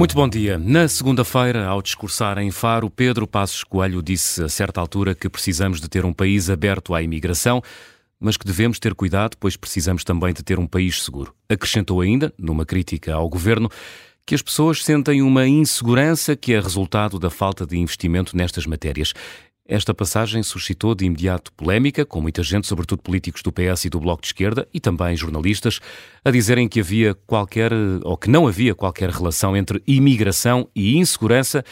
Muito bom dia. Na segunda-feira, ao discursar em Faro, Pedro Passos Coelho disse a certa altura que precisamos de ter um país aberto à imigração, mas que devemos ter cuidado, pois precisamos também de ter um país seguro. Acrescentou ainda, numa crítica ao governo, que as pessoas sentem uma insegurança que é resultado da falta de investimento nestas matérias. Esta passagem suscitou de imediato polémica, com muita gente, sobretudo políticos do PS e do Bloco de Esquerda, e também jornalistas, a dizerem que havia qualquer, ou que não havia qualquer relação entre imigração e insegurança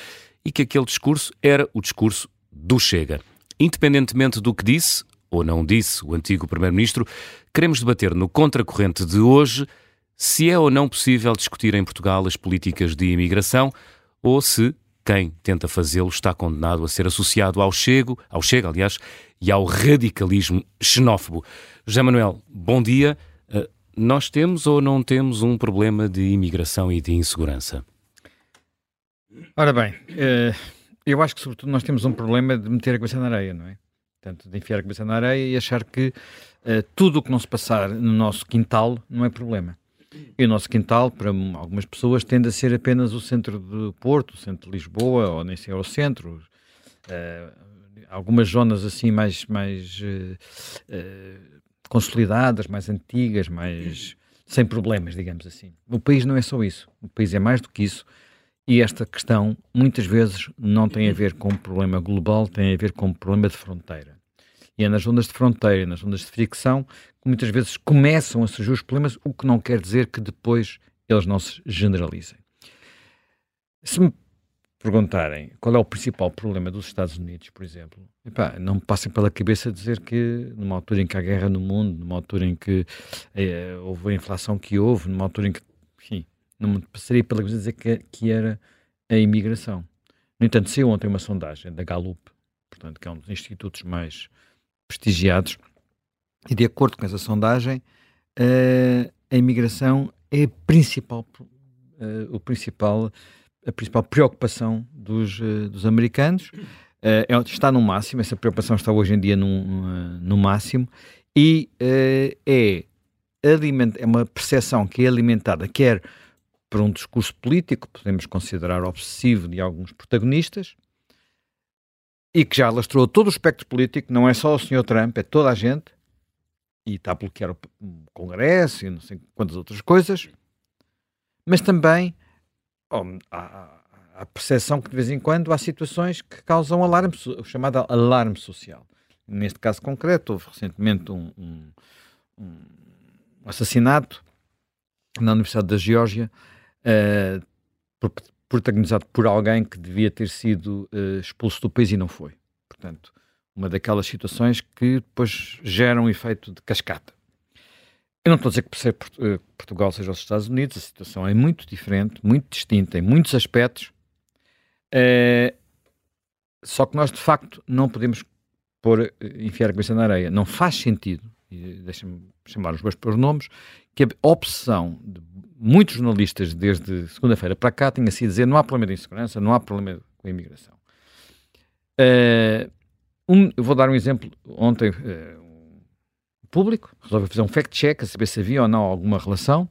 e que aquele discurso era o discurso do Chega. Independentemente do que disse, ou não disse, o antigo Primeiro-Ministro, queremos debater no Contracorrente de hoje se é ou não possível discutir em Portugal as políticas de imigração ou se quem tenta fazê-lo está condenado a ser associado ao Chega, e ao radicalismo xenófobo. José Manuel, bom dia. Nós temos ou não temos um problema de imigração e de insegurança? Ora bem, eu acho que sobretudo nós temos um problema de meter a cabeça na areia, não é? Portanto, de enfiar a cabeça na areia e achar que tudo o que não se passar no nosso quintal não é problema. E o nosso quintal, para algumas pessoas, tende a ser apenas o centro de Porto, o centro de Lisboa, ou nem sei, o centro. Algumas zonas assim mais consolidadas, mais antigas, mais sem problemas, digamos assim. O país não é só isso. O país é mais do que isso. E esta questão, muitas vezes, não tem a ver com um problema global, tem a ver com um problema de fronteira. E é nas zonas de fronteira, nas zonas de fricção, que muitas vezes começam a surgir os problemas, o que não quer dizer que depois eles não se generalizem. Se me perguntarem qual é o principal problema dos Estados Unidos, por exemplo, não me passem pela cabeça dizer que numa altura em que há guerra no mundo, numa altura em que houve a inflação que houve, numa altura em que, enfim, não me passaria pela cabeça dizer que era a imigração. No entanto, saiu ontem uma sondagem da Gallup, portanto, que é um dos institutos mais prestigiados, e de acordo com essa sondagem, a imigração é a principal preocupação dos americanos. Está no máximo, essa preocupação está hoje em dia no máximo, e é uma percepção que é alimentada, quer por um discurso político, podemos considerar obsessivo, de alguns protagonistas, e que já alastrou todo o espectro político, não é só o Sr. Trump, é toda a gente, e está a bloquear o Congresso e não sei quantas outras coisas, mas também há a percepção que de vez em quando há situações que causam alarme, o chamado alarme social. Neste caso concreto, houve recentemente um assassinato na Universidade da Geórgia, protagonizado por alguém que devia ter sido expulso do país e não foi. Portanto, uma daquelas situações que depois geram um efeito de cascata. Eu não estou a dizer que Portugal seja os Estados Unidos, a situação é muito diferente, muito distinta em muitos aspectos, só que nós de facto não podemos enfiar a cabeça na areia. Não faz sentido, e deixa-me chamar os dois pronomes, que a obsessão de muitos jornalistas desde segunda-feira para cá tinha sido dizer não há problema de insegurança, não há problema com a imigração. Eu vou dar um exemplo. Ontem, o Público resolveu fazer um fact-check a saber se havia ou não alguma relação,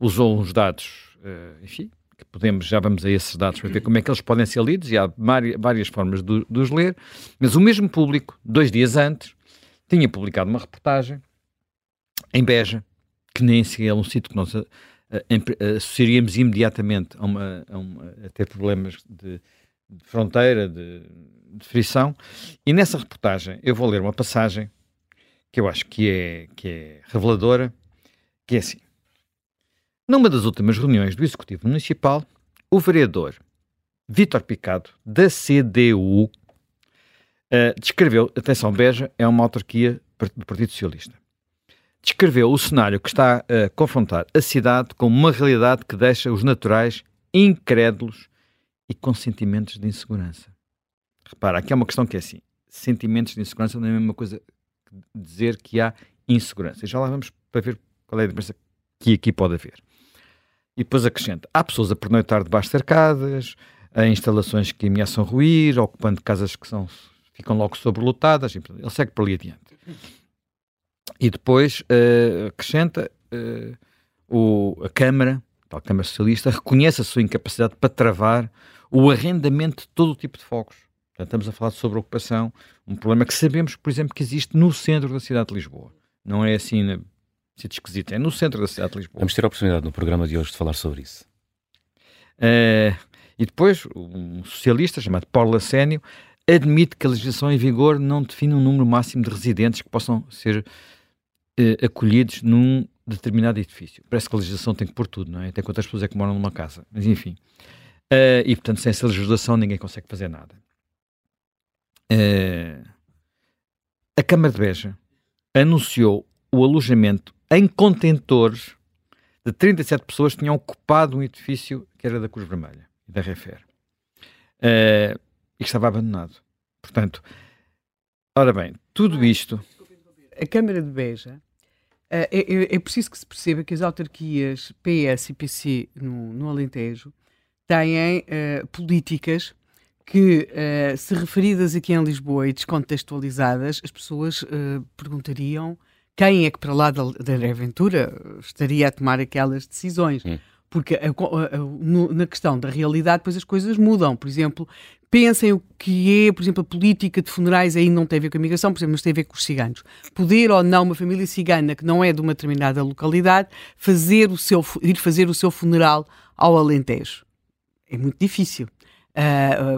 usou uns dados, enfim, que já vamos a esses dados para ver como é que eles podem ser lidos, e há várias formas de os ler, mas o mesmo Público, 2 dias antes, tinha publicado uma reportagem em Beja, que nem sequer é um sítio que nós associaríamos imediatamente a ter problemas de fronteira, de frição, e nessa reportagem eu vou ler uma passagem que eu acho que é reveladora, que é assim. Numa das últimas reuniões do Executivo Municipal, o vereador Vítor Picado, da CDU, descreveu, atenção, Beja é uma autarquia do Partido Socialista, descreveu o cenário que está a confrontar a cidade com uma realidade que deixa os naturais incrédulos e com sentimentos de insegurança. Repara, aqui é uma questão que é assim. Sentimentos de insegurança não é a mesma coisa que dizer que há insegurança. E já lá vamos para ver qual é a diferença que aqui pode haver. E depois acrescenta. Há pessoas a pernoitar debaixo de cercadas, há instalações que ameaçam ruir, ocupando casas que ficam logo sobrelotadas. Ele segue por ali adiante. E depois acrescenta a Câmara tal que também é socialista, reconhece a sua incapacidade para travar o arrendamento de todo o tipo de fogos. Portanto, estamos a falar de sobreocupação, um problema que sabemos, por exemplo, que existe no centro da cidade de Lisboa. Não é assim, é esquisito, é no centro da cidade de Lisboa. Vamos ter a oportunidade no programa de hoje de falar sobre isso. E depois, um socialista chamado Paulo Lacénio admite que a legislação em vigor não define um número máximo de residentes que possam ser acolhidos num determinado edifício. Parece que a legislação tem que pôr tudo, não é? Tem quantas pessoas é que moram numa casa, mas enfim. E portanto, sem essa legislação ninguém consegue fazer nada. A Câmara de Beja anunciou o alojamento em contentores de 37 pessoas que tinham ocupado um edifício que era da Cruz Vermelha, da Refer, e que estava abandonado. Portanto, ora bem, tudo isto... A Câmara de Beja, é preciso que se perceba que as autarquias PS e PC no Alentejo têm políticas que, se referidas aqui em Lisboa e descontextualizadas, as pessoas perguntariam quem é que para lá da Aventura estaria a tomar aquelas decisões. Porque na questão da realidade, depois as coisas mudam. Por exemplo, pensem o que é, por exemplo, a política de funerais aí não tem a ver com a migração, por exemplo, mas tem a ver com os ciganos. Poder ou não uma família cigana que não é de uma determinada localidade ir fazer o seu funeral ao Alentejo. É muito difícil.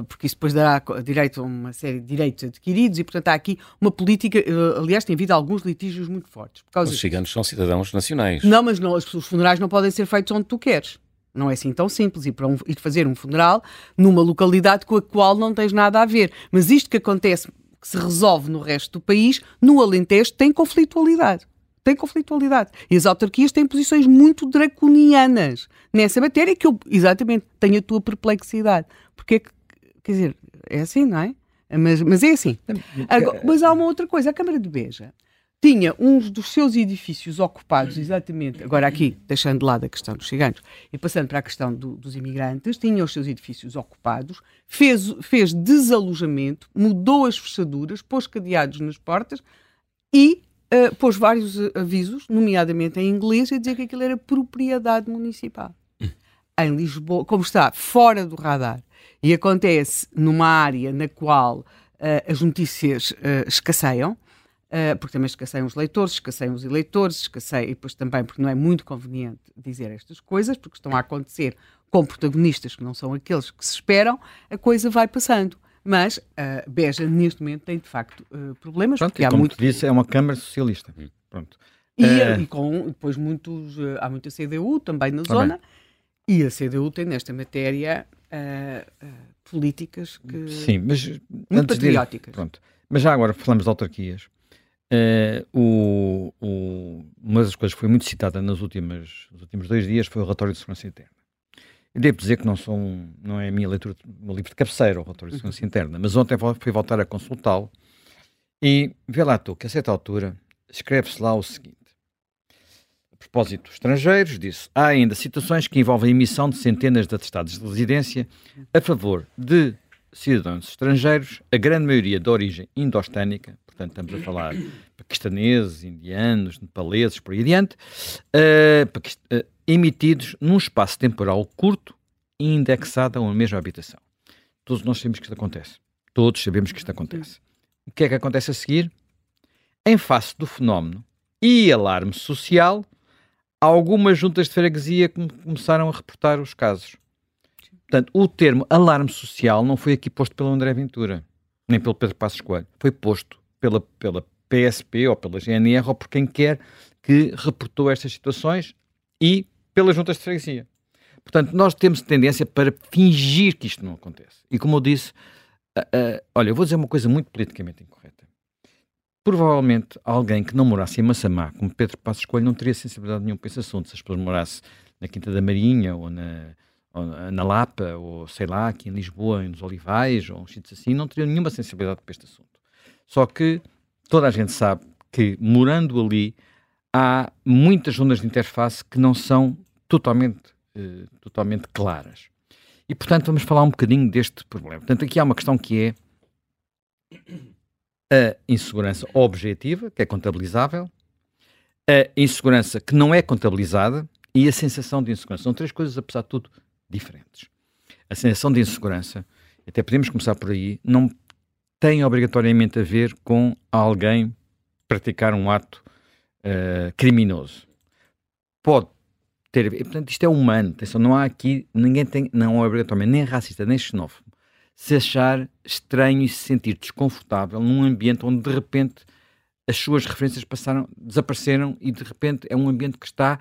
Porque isso depois dará direito a uma série de direitos adquiridos e, portanto, há aqui uma política... aliás, tem havido alguns litígios muito fortes. Os ciganos são cidadãos nacionais. Não, mas não, os funerais não podem ser feitos onde tu queres. Não é assim tão simples ir fazer um funeral numa localidade com a qual não tens nada a ver. Mas isto que acontece, que se resolve no resto do país, no Alentejo tem conflitualidade. Tem conflitualidade. E as autarquias têm posições muito draconianas nessa matéria que eu, exatamente, tenho a tua perplexidade. Porque, quer dizer, é assim, não é? Mas é assim. Agora, mas há uma outra coisa. A Câmara de Beja tinha uns dos seus edifícios ocupados, exatamente, agora aqui, deixando de lado a questão dos ciganos e passando para a questão dos imigrantes, tinha os seus edifícios ocupados, fez desalojamento, mudou as fechaduras, pôs cadeados nas portas e... pôs vários avisos, nomeadamente em inglês, a dizer que aquilo era propriedade municipal. Em Lisboa, como está fora do radar, e acontece numa área na qual as notícias escasseiam, porque também escasseiam os leitores, escasseiam os eleitores, escasseiam, e depois também porque não é muito conveniente dizer estas coisas, porque estão a acontecer com protagonistas que não são aqueles que se esperam, a coisa vai passando. Mas Beja, neste momento, tem, de facto, problemas. Pronto, porque há como muito... disse, é uma Câmara Socialista. Pronto. E com, depois, há muita CDU também na zona. E a CDU tem, nesta matéria, políticas que... Sim, mas... muito patrióticas. Pronto. Mas já agora falamos de autarquias. Uma das coisas que foi muito citada nos últimos 2 dias foi o relatório de segurança interna. Devo dizer que não é a minha leitura, o meu livro de cabeceira, o relatório de segurança interna, mas ontem fui voltar a consultá-lo e vê lá tu que a certa altura escreve-se lá o seguinte. A propósito dos estrangeiros, disse, há ainda situações que envolvem a emissão de centenas de atestados de residência a favor de cidadãos estrangeiros, a grande maioria de origem indo-oceânica, portanto estamos a falar paquistaneses, indianos, nepaleses, por aí adiante, emitidos num espaço temporal curto e indexado a uma mesma habitação. Todos nós sabemos que isto acontece. Todos sabemos que isto acontece. O que é que acontece a seguir? Em face do fenómeno e alarme social, algumas juntas de freguesia começaram a reportar os casos. Portanto, o termo alarme social não foi aqui posto pelo André Ventura, nem pelo Pedro Passos Coelho. Foi posto pela PSP ou pela GNR ou por quem quer que reportou estas situações e pelas juntas de freguesia. Portanto, nós temos tendência para fingir que isto não acontece. E como eu disse, olha, eu vou dizer uma coisa muito politicamente incorreta. Provavelmente alguém que não morasse em Massamá, como Pedro Passos Coelho, não teria sensibilidade nenhuma para esse assunto. Se as pessoas morassem na Quinta da Marinha, ou na Lapa, ou sei lá, aqui em Lisboa, nos Olivais, ou um sítio assim, não teriam nenhuma sensibilidade para este assunto. Só que toda a gente sabe que, morando ali, há muitas zonas de interface que não são totalmente claras. E, portanto, vamos falar um bocadinho deste problema. Portanto, aqui há uma questão que é a insegurança objetiva, que é contabilizável, a insegurança que não é contabilizada e a sensação de insegurança. São três coisas, apesar de tudo, diferentes. A sensação de insegurança, até podemos começar por aí, não tem obrigatoriamente a ver com alguém praticar um ato criminoso. Pode ter... Portanto, isto é humano. Atenção, não há aqui... Ninguém tem... Não é obrigatoriamente nem racista, nem xenófobo. Se achar estranho e se sentir desconfortável num ambiente onde, de repente, as suas referências passaram, desapareceram e, de repente, é um ambiente que está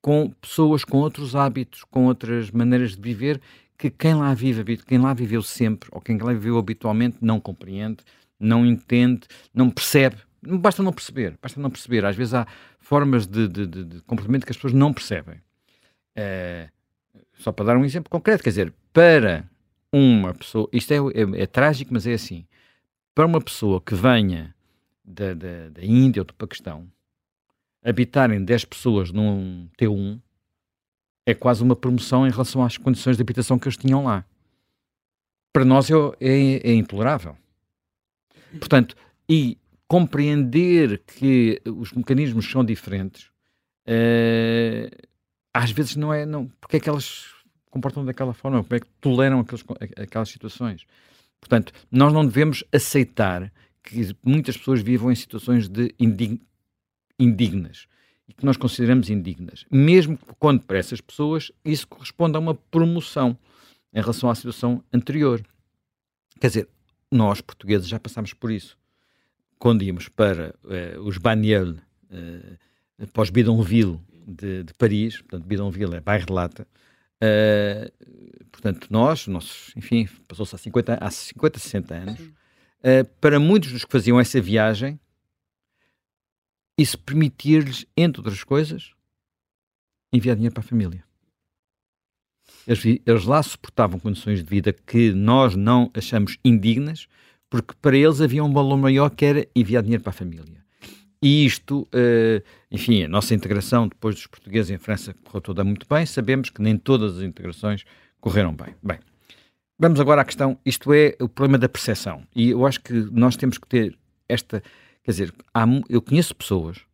com pessoas com outros hábitos, com outras maneiras de viver, que quem lá vive, quem lá viveu sempre, ou quem lá viveu habitualmente, não compreende, não entende, não percebe. Basta não perceber, Às vezes há formas de comportamento que as pessoas não percebem. Só para dar um exemplo concreto, quer dizer, para uma pessoa, isto é trágico, mas é assim, para uma pessoa que venha da Índia ou do Paquistão, habitarem 10 pessoas num T1 é quase uma promoção em relação às condições de habitação que eles tinham lá. Para nós é intolerável. Portanto, e compreender que os mecanismos são diferentes, às vezes não é... Não, porque é que elas comportam daquela forma? Como é que toleram aquelas situações? Portanto, nós não devemos aceitar que muitas pessoas vivam em situações de indignas, e que nós consideramos indignas, mesmo quando para essas pessoas isso corresponde a uma promoção em relação à situação anterior. Quer dizer, nós portugueses já passámos por isso. Quando íamos para os banlieues, para os Bidonville de Paris, portanto Bidonville é bairro de lata, portanto nós, enfim, passou-se há 50, 60 anos, para muitos dos que faziam essa viagem, isso permitir-lhes, entre outras coisas, enviar dinheiro para a família. Eles lá suportavam condições de vida que nós não achamos indignas, porque para eles havia um valor maior que era enviar dinheiro para a família. E isto, enfim, a nossa integração depois dos portugueses em França correu toda muito bem, sabemos que nem todas as integrações correram bem. Bem, vamos agora à questão, isto é o problema da percepção. E eu acho que nós temos que ter esta... Quer dizer, eu conheço pessoas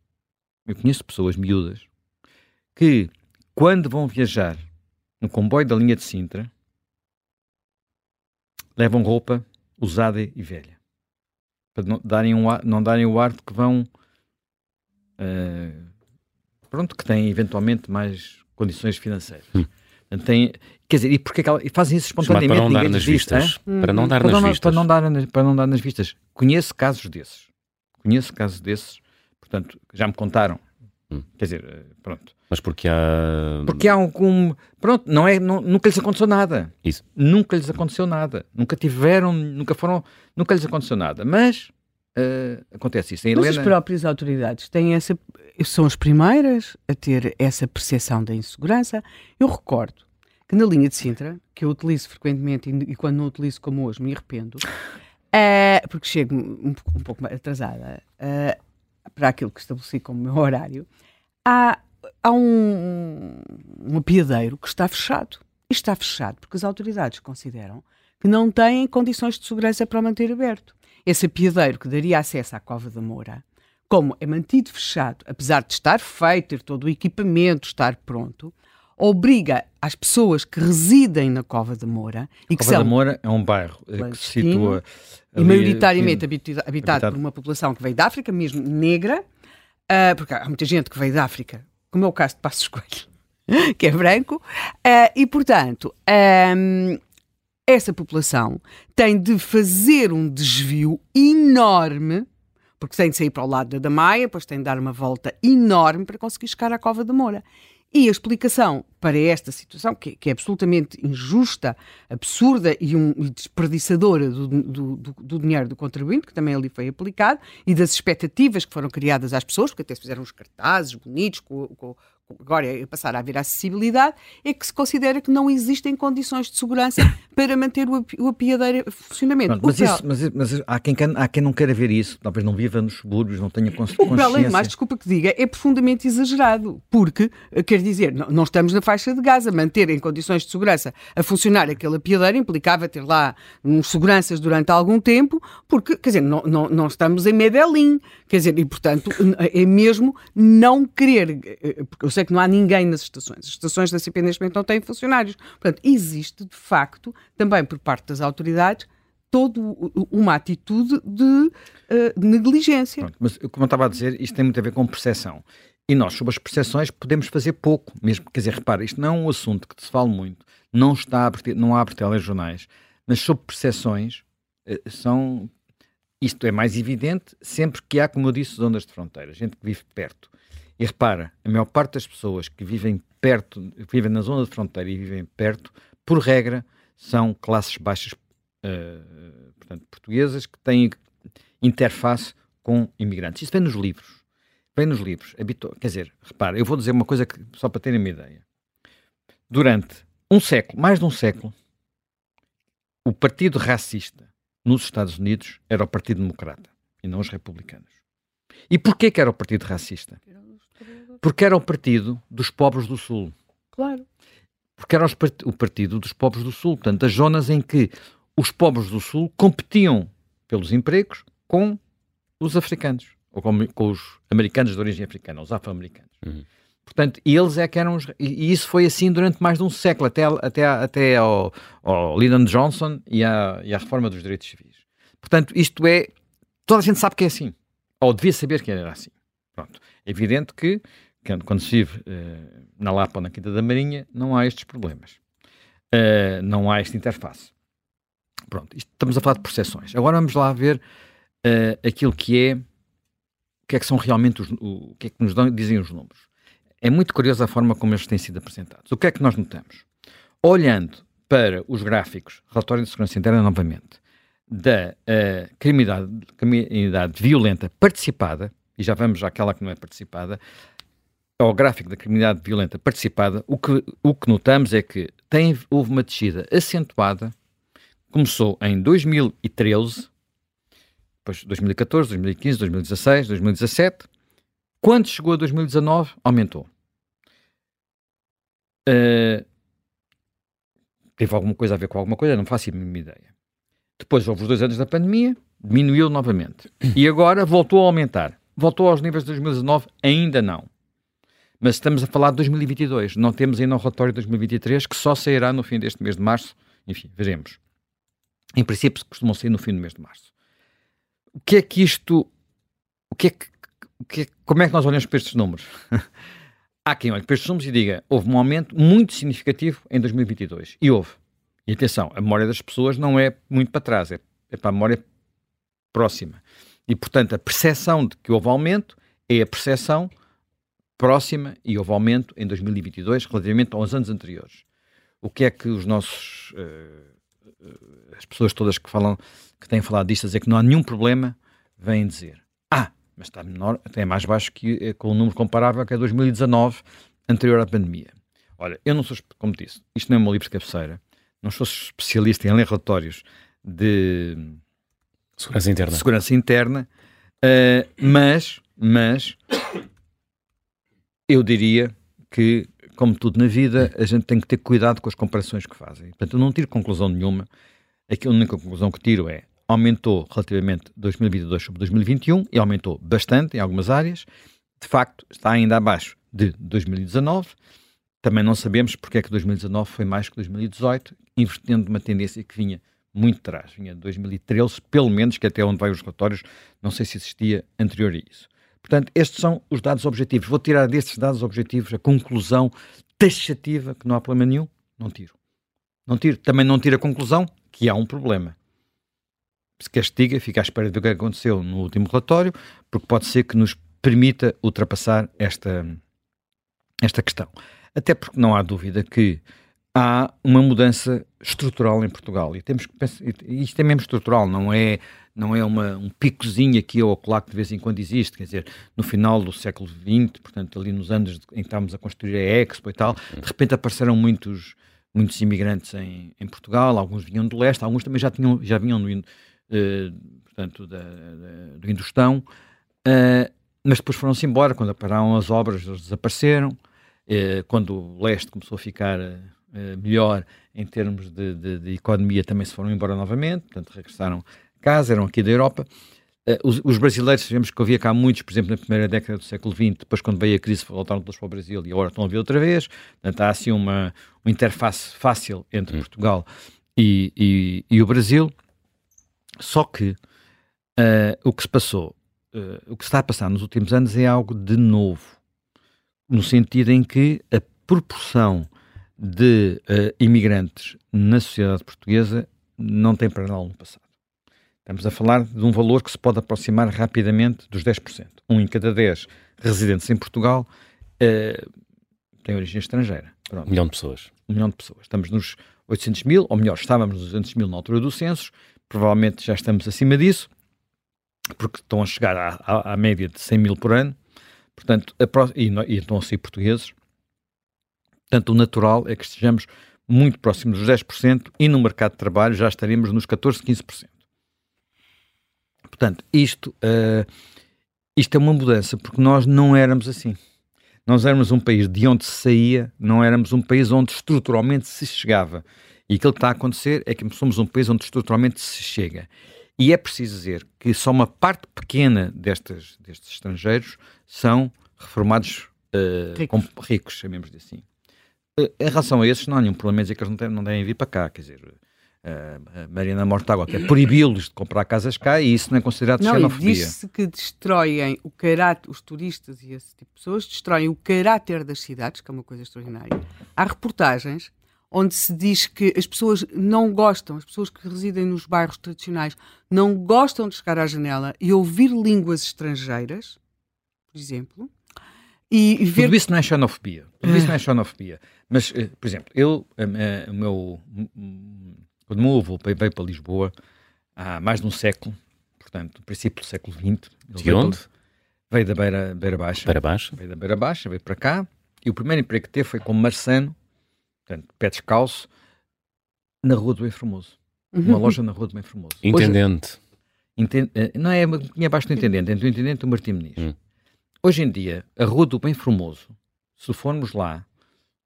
miúdas, que quando vão viajar no comboio da linha de Sintra, levam roupa usada e velha, para não darem o ar de que vão, que têm eventualmente mais condições financeiras. Quer dizer, e porque é que fazem isso espontaneamente? Para não dar nas vistas. Para não dar nas vistas. Conheço casos desses, portanto, já me contaram. Quer dizer, pronto. Mas porque há... Pronto, nunca lhes aconteceu nada. Isso. Nunca lhes aconteceu nada. Mas acontece isso. Mas as próprias autoridades têm essa... São as primeiras a ter essa percepção da insegurança. Eu recordo que na linha de Sintra, que eu utilizo frequentemente e quando não utilizo como hoje me arrependo... porque chego um pouco atrasada para aquilo que estabeleci como meu horário, há um apiadeiro que está fechado. E está fechado porque as autoridades consideram que não têm condições de segurança para o manter aberto. Esse apiadeiro que daria acesso à Cova da Moura, como é mantido fechado, apesar de estar feito, ter todo o equipamento, estar pronto, obriga as pessoas que residem na Cova da Moura... A Cova da Moura é um bairro que se situa... E maioritariamente habitado por uma população que veio da África, mesmo negra, porque há muita gente que veio da África, como é o caso de Passos Coelho, que é branco, e, portanto, essa população tem de fazer um desvio enorme, porque tem de sair para o lado da Maia, depois tem de dar uma volta enorme para conseguir chegar à Cova da Moura. E a explicação para esta situação, que é absolutamente injusta, absurda e desperdiçadora do dinheiro do contribuinte, que também ali foi aplicado, e das expectativas que foram criadas às pessoas, porque até se fizeram uns cartazes bonitos, agora é passar a haver acessibilidade, é que se considera que não existem condições de segurança para manter o apiadeiro em funcionamento. Pronto, mas há quem não queira ver isso, talvez não viva nos subúrbios, não tenha consciência. O que, além de mais, desculpa que diga, é profundamente exagerado, porque, quer dizer, não estamos na faixa de Gaza. Manter em condições de segurança a funcionar aquele apiadeiro implicava ter lá uns seguranças durante algum tempo, porque, quer dizer, não estamos em Medellín, quer dizer, e portanto é mesmo não querer, porque eu isso é que não há ninguém nas estações. As estações da CP neste momento não têm funcionários. Portanto, existe, de facto, também por parte das autoridades, toda uma atitude de negligência. Pronto, mas, como eu estava a dizer, isto tem muito a ver com percepção. E nós, sobre as percepções, podemos fazer pouco mesmo. Quer dizer, repara, isto não é um assunto que se fala muito, não está a, não abre telejornais, mas sobre percepções, são... Isto é mais evidente sempre que há, como eu disse, zonas de fronteira, gente que vive perto. E repara, a maior parte das pessoas que vivem perto, que vivem na zona de fronteira e vivem perto, por regra, são classes baixas, portanto, portuguesas, que têm interface com imigrantes. Isso vem nos livros. Vem nos livros. Quer dizer, repara, eu vou dizer uma coisa que, só para terem uma ideia. Durante um século, mais de um século, o partido racista nos Estados Unidos era o Partido Democrata e não os republicanos. E porquê que era o Partido Racista? Porque era o Partido dos Pobres do Sul. Claro. Porque era o Partido dos Pobres do Sul. Portanto, as zonas em que os pobres do Sul competiam pelos empregos com os africanos, ou com os americanos de origem africana, os afro-americanos. Uhum. Portanto, eles é que eram os... E isso foi assim durante mais de um século, até ao Lyndon Johnson e à reforma dos direitos civis. Portanto, isto é... Toda a gente sabe que é assim. Ou devia saber que era assim. Pronto. É evidente que, quando se vive na Lapa ou na Quinta da Marinha, não há estes problemas. Não há esta interface. Pronto. Estamos a falar de percepções. Agora vamos lá ver aquilo que é... O que é que são realmente o que é que nos dizem os números. É muito curiosa a forma como eles têm sido apresentados. O que é que nós notamos? Olhando para os gráficos, relatório de segurança interna novamente, da criminalidade violenta participada, e já vamos àquela que não é participada, ao gráfico da criminalidade violenta participada, o que notamos é que houve uma descida acentuada, começou em 2013, depois 2014, 2015, 2016, 2017... Quando chegou a 2019, aumentou. Teve alguma coisa a ver com alguma coisa? Não faço a mínima ideia. Depois houve os 2 anos da pandemia, diminuiu novamente. E agora voltou a aumentar. Voltou aos níveis de 2019? Ainda não. Mas estamos a falar de 2022. Não temos ainda um relatório de 2023, que só sairá no fim deste mês de março. Enfim, veremos. Em princípio, costumam sair no fim do mês de março. O que é que isto... Como é que nós olhamos para estes números? Há quem olhe para estes números e diga houve um aumento muito significativo em 2022. E houve. E atenção, a memória das pessoas não é muito para trás, é para a memória próxima. E, portanto, a percepção de que houve aumento é a percepção próxima e houve aumento em 2022 relativamente aos anos anteriores. O que é que os nossos... as pessoas todas que têm falado disto a dizer que não há nenhum problema, vêm dizer. Mas está menor, até mais baixo que com o número comparável que é 2019, anterior à pandemia. Olha, eu não sou, como disse, isto não é um livro de cabeceira, não sou especialista em ler relatórios de segurança interna, mas eu diria que, como tudo na vida, a gente tem que ter cuidado com as comparações que fazem. Portanto, eu não tiro conclusão nenhuma. A única conclusão que tiro é: aumentou relativamente 2022 sobre 2021 e aumentou bastante em algumas áreas. De facto, está ainda abaixo de 2019. Também não sabemos porque é que 2019 foi mais que 2018, invertendo uma tendência que vinha muito atrás. Vinha de 2013, pelo menos, que até onde vai os relatórios, não sei se existia anterior a isso. Portanto, estes são os dados objetivos. Vou tirar destes dados objetivos a conclusão taxativa, que não há problema nenhum. Não tiro. Também não tiro a conclusão que há um problema. Se castiga, fica à espera do que aconteceu no último relatório, porque pode ser que nos permita ultrapassar esta questão. Até porque não há dúvida que há uma mudança estrutural em Portugal. E temos que pensar, isto é mesmo estrutural, não é um picozinho aqui ou acolá que de vez em quando existe. Quer dizer, no final do século XX, portanto, ali nos anos em que estávamos a construir a Expo e tal, de repente apareceram muitos imigrantes em Portugal, alguns vinham do leste, alguns também já vinham do portanto, do Indostão, mas depois foram-se embora, quando pararam as obras eles desapareceram, quando o leste começou a ficar melhor em termos de economia também se foram embora novamente, portanto regressaram a casa, eram aqui da Europa, Os brasileiros, sabemos que havia cá muitos, por exemplo, na primeira década do século XX, depois quando veio a crise voltaram todos para o Brasil e agora estão a vir outra vez. Portanto, há assim uma interface fácil entre Portugal e o Brasil. Só que o que se passou, o que está a passar nos últimos anos é algo de novo, no sentido em que a proporção de imigrantes na sociedade portuguesa não tem paralelo no passado. Estamos a falar de um valor que se pode aproximar rapidamente dos 10%. Um em cada 10 residentes em Portugal tem origem estrangeira. Pronto. 1 milhão de pessoas. 1 milhão de pessoas. Estamos nos 800 mil, ou melhor, estávamos nos 200 mil na altura do censo, provavelmente já estamos acima disso, porque estão a chegar à média de 100 mil por ano, portanto, e estão a ser portugueses. Portanto, o natural é que estejamos muito próximos dos 10% e no mercado de trabalho já estaremos nos 14, 15%. Portanto, isto é uma mudança, porque nós não éramos assim. Nós éramos um país de onde se saía, não éramos um país onde estruturalmente se chegava. E aquilo que está a acontecer é que somos um país onde estruturalmente se chega. E é preciso dizer que só uma parte pequena destes estrangeiros são reformados ricos, chamemos de assim. Em relação a esses, não há nenhum problema em dizer que eles não devem vir para cá, quer dizer... Mariana Mortágua quer proibi-los de comprar casas cá e isso não é considerado xenofobia. Não, diz-se que destroem o caráter, os turistas e esse tipo de pessoas destroem o caráter das cidades, que é uma coisa extraordinária. Há reportagens onde se diz que as pessoas não gostam, as pessoas que residem nos bairros tradicionais não gostam de chegar à janela e ouvir línguas estrangeiras, por exemplo, e ver... Tudo isso não é xenofobia. Tudo isso não é xenofobia. Mas, por exemplo, eu, o meu... Quando meu avô veio para Lisboa há mais de um século, portanto, no princípio do século XX. De onde? Veio da Beira Baixa. Beira Baixa. Veio da Beira Baixa, veio para cá, e o primeiro emprego que teve foi como marçano, portanto, pé descalço, na rua do Benformoso. Numa loja na rua do Benformoso. Intendente. Não é abaixo do Intendente, é do Intendente do Martim Moniz. Hoje em dia, a rua do Benformoso, se formos lá,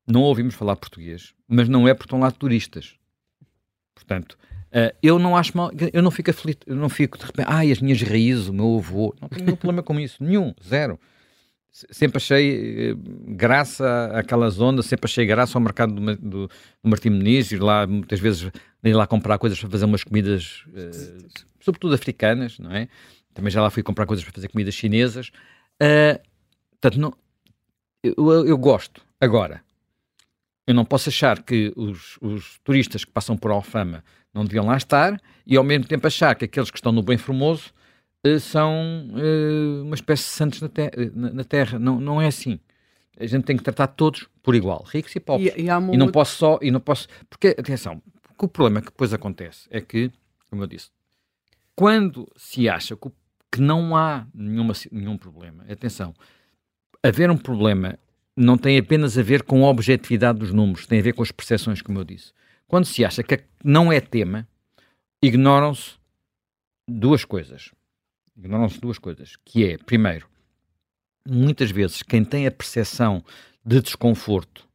não ouvimos falar português, mas não é porque estão lá turistas. Portanto, eu não acho mal, eu não fico aflito, eu não fico de repente, as minhas raízes, o meu avô, não tenho nenhum problema com isso, nenhum, zero. Sempre achei graça àquelas ondas, sempre achei graça ao mercado do Martim Moniz, ir lá, muitas vezes, ir lá comprar coisas para fazer umas comidas, sobretudo africanas, não é? Também já lá fui comprar coisas para fazer comidas chinesas. Portanto, não, eu gosto. Agora, eu não posso achar que os turistas que passam por Alfama não deviam lá estar e ao mesmo tempo achar que aqueles que estão no Benformoso são uma espécie de santos na terra. Não, não é assim. A gente tem que tratar todos por igual, ricos e pobres. E não posso só... E não posso, porque, atenção, porque o problema que depois acontece é que, como eu disse, quando se acha que não há nenhum problema, atenção, haver um problema... não tem apenas a ver com a objetividade dos números, tem a ver com as percepções, como eu disse. Quando se acha que não é tema, ignoram-se duas coisas. Ignoram-se duas coisas, que é, primeiro, muitas vezes quem tem a percepção de desconforto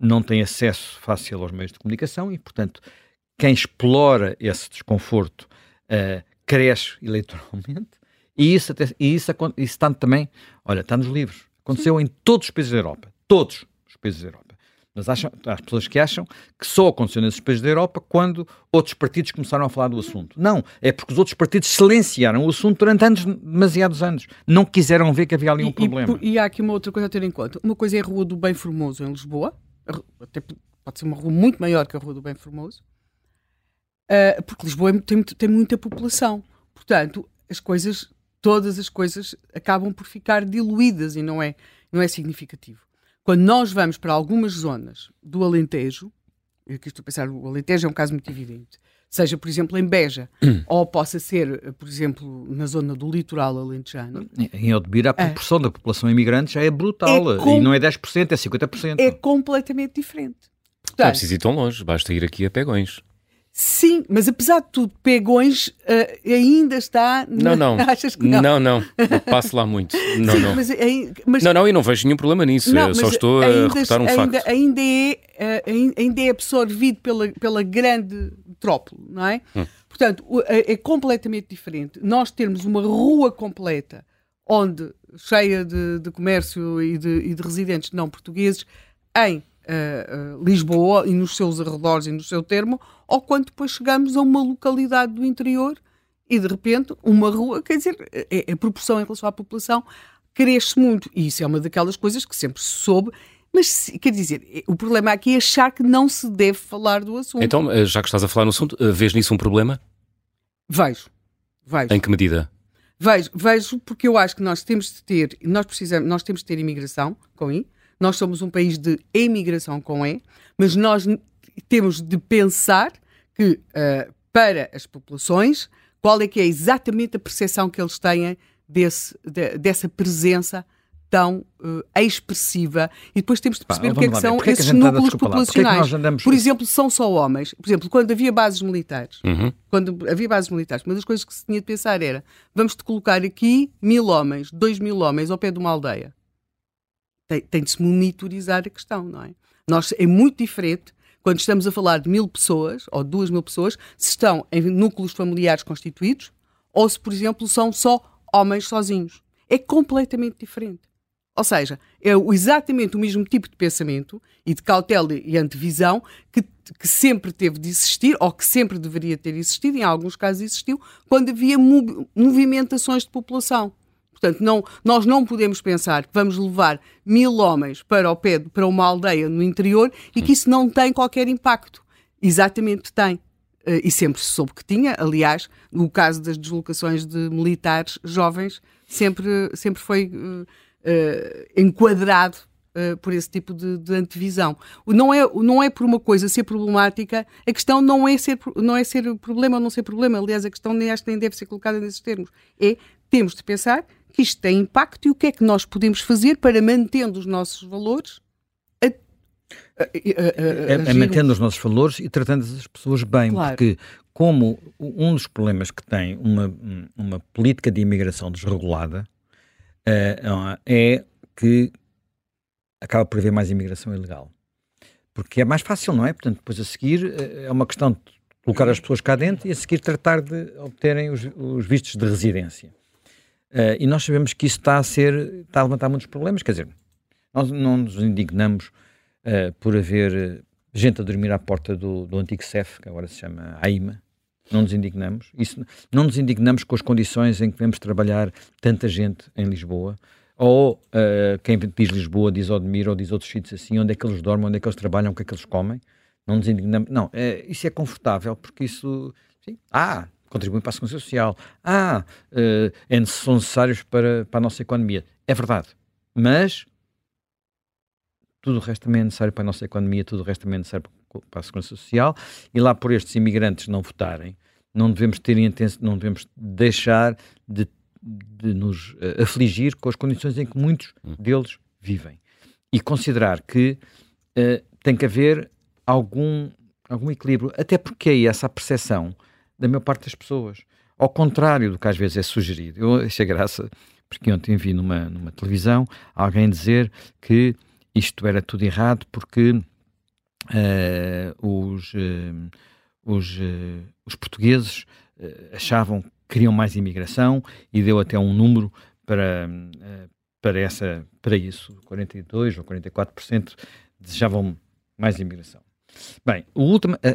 não tem acesso fácil aos meios de comunicação e, portanto, quem explora esse desconforto cresce eleitoralmente e isso está também, olha, está nos livros. Aconteceu em todos os países da Europa. Todos os países da Europa. Mas há pessoas que acham que só aconteceu nesses países da Europa quando outros partidos começaram a falar do assunto. Não, é porque os outros partidos silenciaram o assunto durante demasiados anos. Não quiseram ver que havia ali um problema. E há aqui uma outra coisa a ter em conta. Uma coisa é a Rua do Benformoso, em Lisboa. Até pode ser uma rua muito maior que a Rua do Benformoso. Porque Lisboa tem muita população. Portanto, todas as coisas acabam por ficar diluídas e não é significativo. Quando nós vamos para algumas zonas do Alentejo, eu aqui estou a pensar, o Alentejo é um caso muito evidente, seja, por exemplo, em Beja, ou possa ser, por exemplo, na zona do litoral alentejano. Em Odmira, a proporção da população imigrante já é brutal, e não é 10%, é 50%. É completamente diferente. Portanto, não é preciso ir tão longe, basta ir aqui a Pegões. Sim, mas apesar de tudo, Pegões ainda está... Não. Achas que não? Não. Eu passo lá muito. Não, sim, não. Mas... Não, eu não vejo nenhum problema nisso. Não, eu só estou a reportar um facto. Ainda é absorvido pela grande metrópole, não é? Portanto, é completamente diferente. Nós temos uma rua completa onde, cheia de comércio e de residentes não portugueses em Lisboa e nos seus arredores e no seu termo, ou quando depois chegamos a uma localidade do interior e, de repente, uma rua, quer dizer, a proporção em relação à população cresce muito. E isso é uma daquelas coisas que sempre se soube. Mas, quer dizer, o problema aqui é achar que não se deve falar do assunto. Então, já que estás a falar no assunto, vês nisso um problema? Vejo. Em que medida? Vejo porque eu acho que nós temos de ter imigração com I. Nós somos um país de imigração com E, mas nós temos de pensar que, para as populações, qual é que é exatamente a percepção que eles têm dessa presença tão expressiva, e depois temos de perceber o que é que são esses núcleos populacionais. Por exemplo, são só homens. Por exemplo, quando havia bases militares, uma das coisas que se tinha de pensar era: vamos-te colocar aqui 1.000 homens, 2.000 homens ao pé de uma aldeia. Tem de se monitorizar a questão, não é? É muito diferente quando estamos a falar de 1.000 pessoas ou 2.000 pessoas, se estão em núcleos familiares constituídos ou se, por exemplo, são só homens sozinhos. É completamente diferente. Ou seja, é exatamente o mesmo tipo de pensamento e de cautela e antevisão que sempre teve de existir, ou que sempre deveria ter existido, em alguns casos existiu, quando havia movimentações de população. Portanto, nós não podemos pensar que vamos levar 1.000 homens para uma aldeia no interior e que isso não tem qualquer impacto. Exatamente tem. E sempre se soube que tinha. Aliás, no caso das deslocações de militares jovens, sempre foi... enquadrado por esse tipo de antevisão. Não é por uma coisa ser problemática, a questão não é ser problema ou não ser problema. Aliás, a questão nem deve ser colocada nesses termos. Temos de pensar que isto tem impacto e o que é que nós podemos fazer para, mantendo os nossos valores, mantendo os nossos valores e tratando as pessoas bem, claro. Porque como um dos problemas que tem uma política de imigração desregulada é que acaba por haver mais imigração ilegal. Porque é mais fácil, não é? Portanto, depois a seguir é uma questão de colocar as pessoas cá dentro e a seguir tratar de obterem os vistos de residência. E nós sabemos que isso está a levantar muitos problemas. Quer dizer, nós não nos indignamos por haver gente a dormir à porta do antigo CEF, que agora se chama AIMA. Não nos indignamos. Não nos indignamos com as condições em que vemos trabalhar tanta gente em Lisboa. Ou quem diz Lisboa diz Odmira ou diz outros sítios assim, onde é que eles dormem, onde é que eles trabalham, o que é que eles comem. Não nos indignamos. Não, isso é confortável porque isso... Sim, contribui para a Segurança Social. São necessários para a nossa economia. É verdade. Mas tudo o resto também é necessário para a nossa economia, tudo o resto também é necessário para a Segurança Social, e lá por estes imigrantes não votarem, não devemos deixar de nos afligir com as condições em que muitos deles vivem. E considerar que tem que haver algum equilíbrio, até porque é essa a percepção da maior parte das pessoas. Ao contrário do que às vezes é sugerido. Eu achei graça, porque ontem vi numa televisão alguém dizer que isto era tudo errado porque... os portugueses achavam que queriam mais imigração e deu até um número para isso, 42% ou 44% desejavam mais imigração. Bem,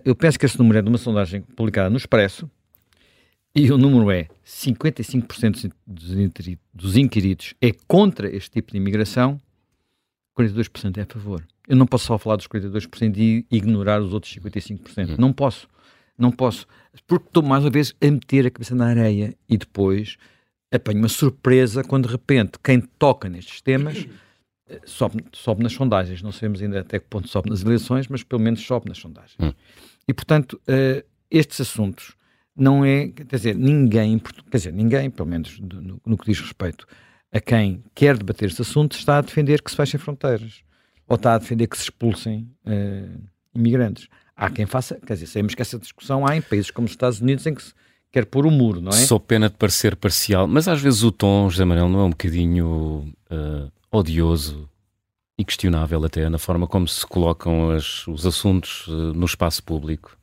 eu penso que esse número é de uma sondagem publicada no Expresso e o número é 55% dos inquiridos é contra este tipo de imigração, 42% é a favor. Eu não posso só falar dos 42% e ignorar os outros 55%. Não posso. Porque estou, mais uma vez, a meter a cabeça na areia e depois apanho uma surpresa quando, de repente, quem toca nestes temas sobe nas sondagens. Não sabemos ainda até que ponto sobe nas eleições, mas pelo menos sobe nas sondagens. E, portanto, estes assuntos não é... Quer dizer, ninguém, pelo menos no que diz respeito a quem quer debater este assunto, está a defender que se fechem fronteiras. Ou está a defender que se expulsem imigrantes. Há quem faça, quer dizer, sabemos que essa discussão há em países como os Estados Unidos em que se quer pôr um muro, não é? Só pena de parecer parcial, mas às vezes o tom, José Manuel, não é um bocadinho odioso e questionável até na forma como se colocam os assuntos no espaço público?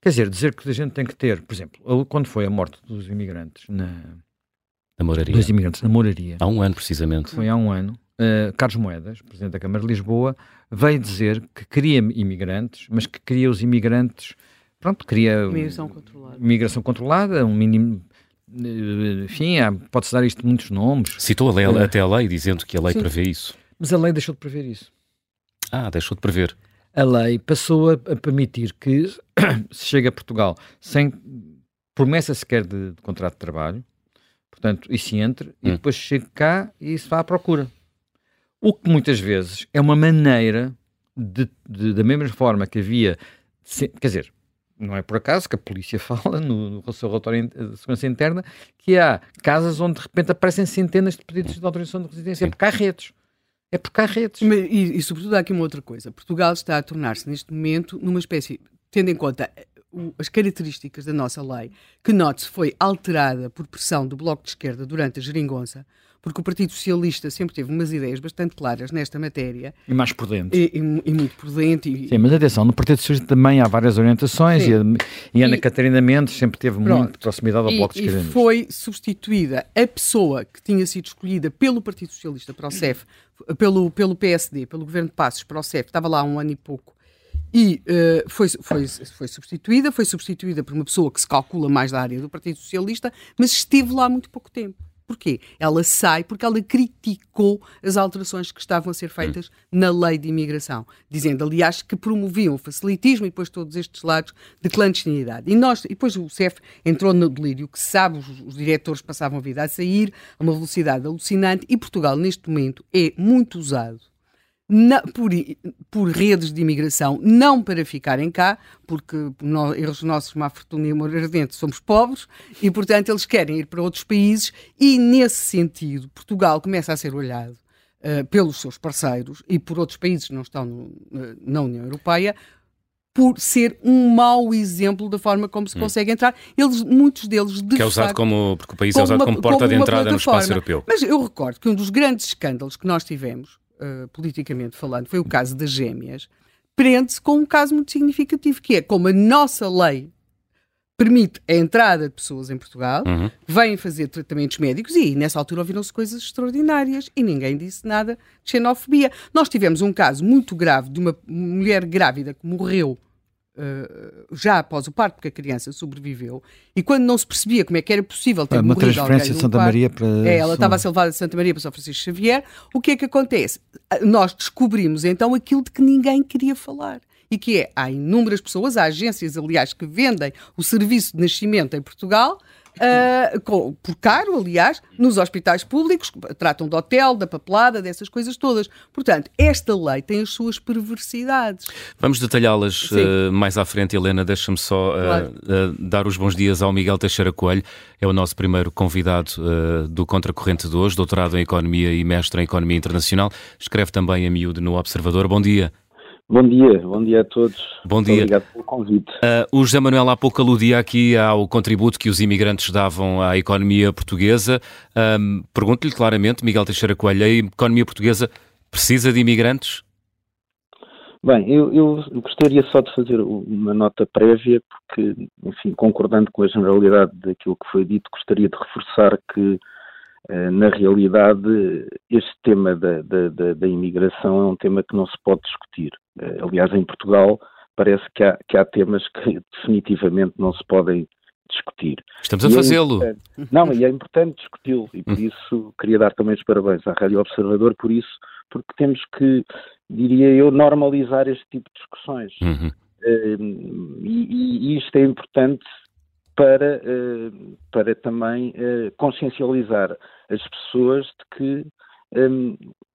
Quer dizer que a gente tem que ter, por exemplo, quando foi a morte dos imigrantes na Mouraria. Dos imigrantes na Mouraria. Há um ano, precisamente. Foi há um ano. Carlos Moedas, Presidente da Câmara de Lisboa, veio dizer que queria imigrantes, mas que queria os imigrantes... Pronto, queria... Migração controlada, um mínimo... Enfim, pode-se dar isto muitos nomes. Citou até a lei, dizendo que a lei prevê isso. Mas a lei deixou de prever isso. Ah, deixou de prever. A lei passou a permitir que se chegue a Portugal sem promessa sequer de contrato de trabalho, portanto, e se entre, e depois chega cá e se vá à procura. O que muitas vezes é uma maneira de da mesma forma que havia... Quer dizer, não é por acaso que a polícia fala no seu relatório de segurança interna que há casas onde de repente aparecem centenas de pedidos de autorização de residência. É porque há redes. E sobretudo há aqui uma outra coisa. Portugal está a tornar-se neste momento numa espécie, tendo em conta as características da nossa lei, que note-se foi alterada por pressão do Bloco de Esquerda durante a geringonça, porque o Partido Socialista sempre teve umas ideias bastante claras nesta matéria. E mais prudente. E muito prudente. Sim, mas atenção, no Partido Socialista também há várias orientações e Ana Catarina Mendes sempre teve muita proximidade ao Bloco de Esquerda. E foi substituída a pessoa que tinha sido escolhida pelo Partido Socialista para o CEF, pelo PSD, pelo Governo de Passos para o CEF, estava lá há um ano e pouco, e foi substituída por uma pessoa que se calcula mais da área do Partido Socialista, mas esteve lá há muito pouco tempo. Porquê? Ela sai porque ela criticou as alterações que estavam a ser feitas na lei de imigração, dizendo, aliás, que promoviam o facilitismo e depois todos estes lados de clandestinidade. E depois o CEF entrou no delírio, que sabe, os diretores passavam a vida a sair a uma velocidade alucinante, e Portugal, neste momento, é muito usado por redes de imigração, não para ficarem cá, porque os nossos, má fortuna e amor ardente, somos pobres, e portanto eles querem ir para outros países, e nesse sentido Portugal começa a ser olhado pelos seus parceiros e por outros países que não estão na União Europeia, por ser um mau exemplo da forma como se consegue entrar. Muitos deles... Que é usado porque o país é usado como porta de entrada no espaço europeu. Mas eu recordo que um dos grandes escândalos que nós tivemos, politicamente falando, foi o caso das gêmeas, prende-se com um caso muito significativo, que é como a nossa lei permite a entrada de pessoas em Portugal, vêm fazer tratamentos médicos, e nessa altura ouviram-se coisas extraordinárias e ninguém disse nada de xenofobia. Nós tivemos um caso muito grave de uma mulher grávida que morreu já após o parto, porque a criança sobreviveu, e quando não se percebia como é que era possível ter morrido alguém... Uma transferência de Santa Maria para... Ela estava a ser levada de Santa Maria para São Francisco Xavier. O que é que acontece? Nós descobrimos então aquilo de que ninguém queria falar, e que é, há inúmeras pessoas, há agências, aliás, que vendem o serviço de nascimento em Portugal... por caro, aliás, nos hospitais públicos, tratam do hotel, da papelada, dessas coisas todas. Portanto, esta lei tem as suas perversidades. Vamos detalhá-las mais à frente. Helena, deixa-me só dar os bons dias ao Miguel Teixeira Coelho. É o nosso primeiro convidado do Contracorrente de hoje, doutorado em Economia e mestre em Economia Internacional. Escreve também a miúdo no Observador. Bom dia. Bom dia a todos. Bom dia. Obrigado pelo convite. O José Manuel há pouco aludia aqui ao contributo que os imigrantes davam à economia portuguesa. Pergunto-lhe claramente, Miguel Teixeira Coelho, a economia portuguesa precisa de imigrantes? Bem, eu gostaria só de fazer uma nota prévia, porque, enfim, concordando com a generalidade daquilo que foi dito, gostaria de reforçar que, na realidade, este tema da imigração é um tema que não se pode discutir. Aliás, em Portugal, parece que há temas que definitivamente não se podem discutir. Estamos a fazê-lo. E é importante discuti-lo, e por isso queria dar também os parabéns à Rádio Observador por isso, porque temos que, diria eu, normalizar este tipo de discussões. E isto é importante para também consciencializar as pessoas de que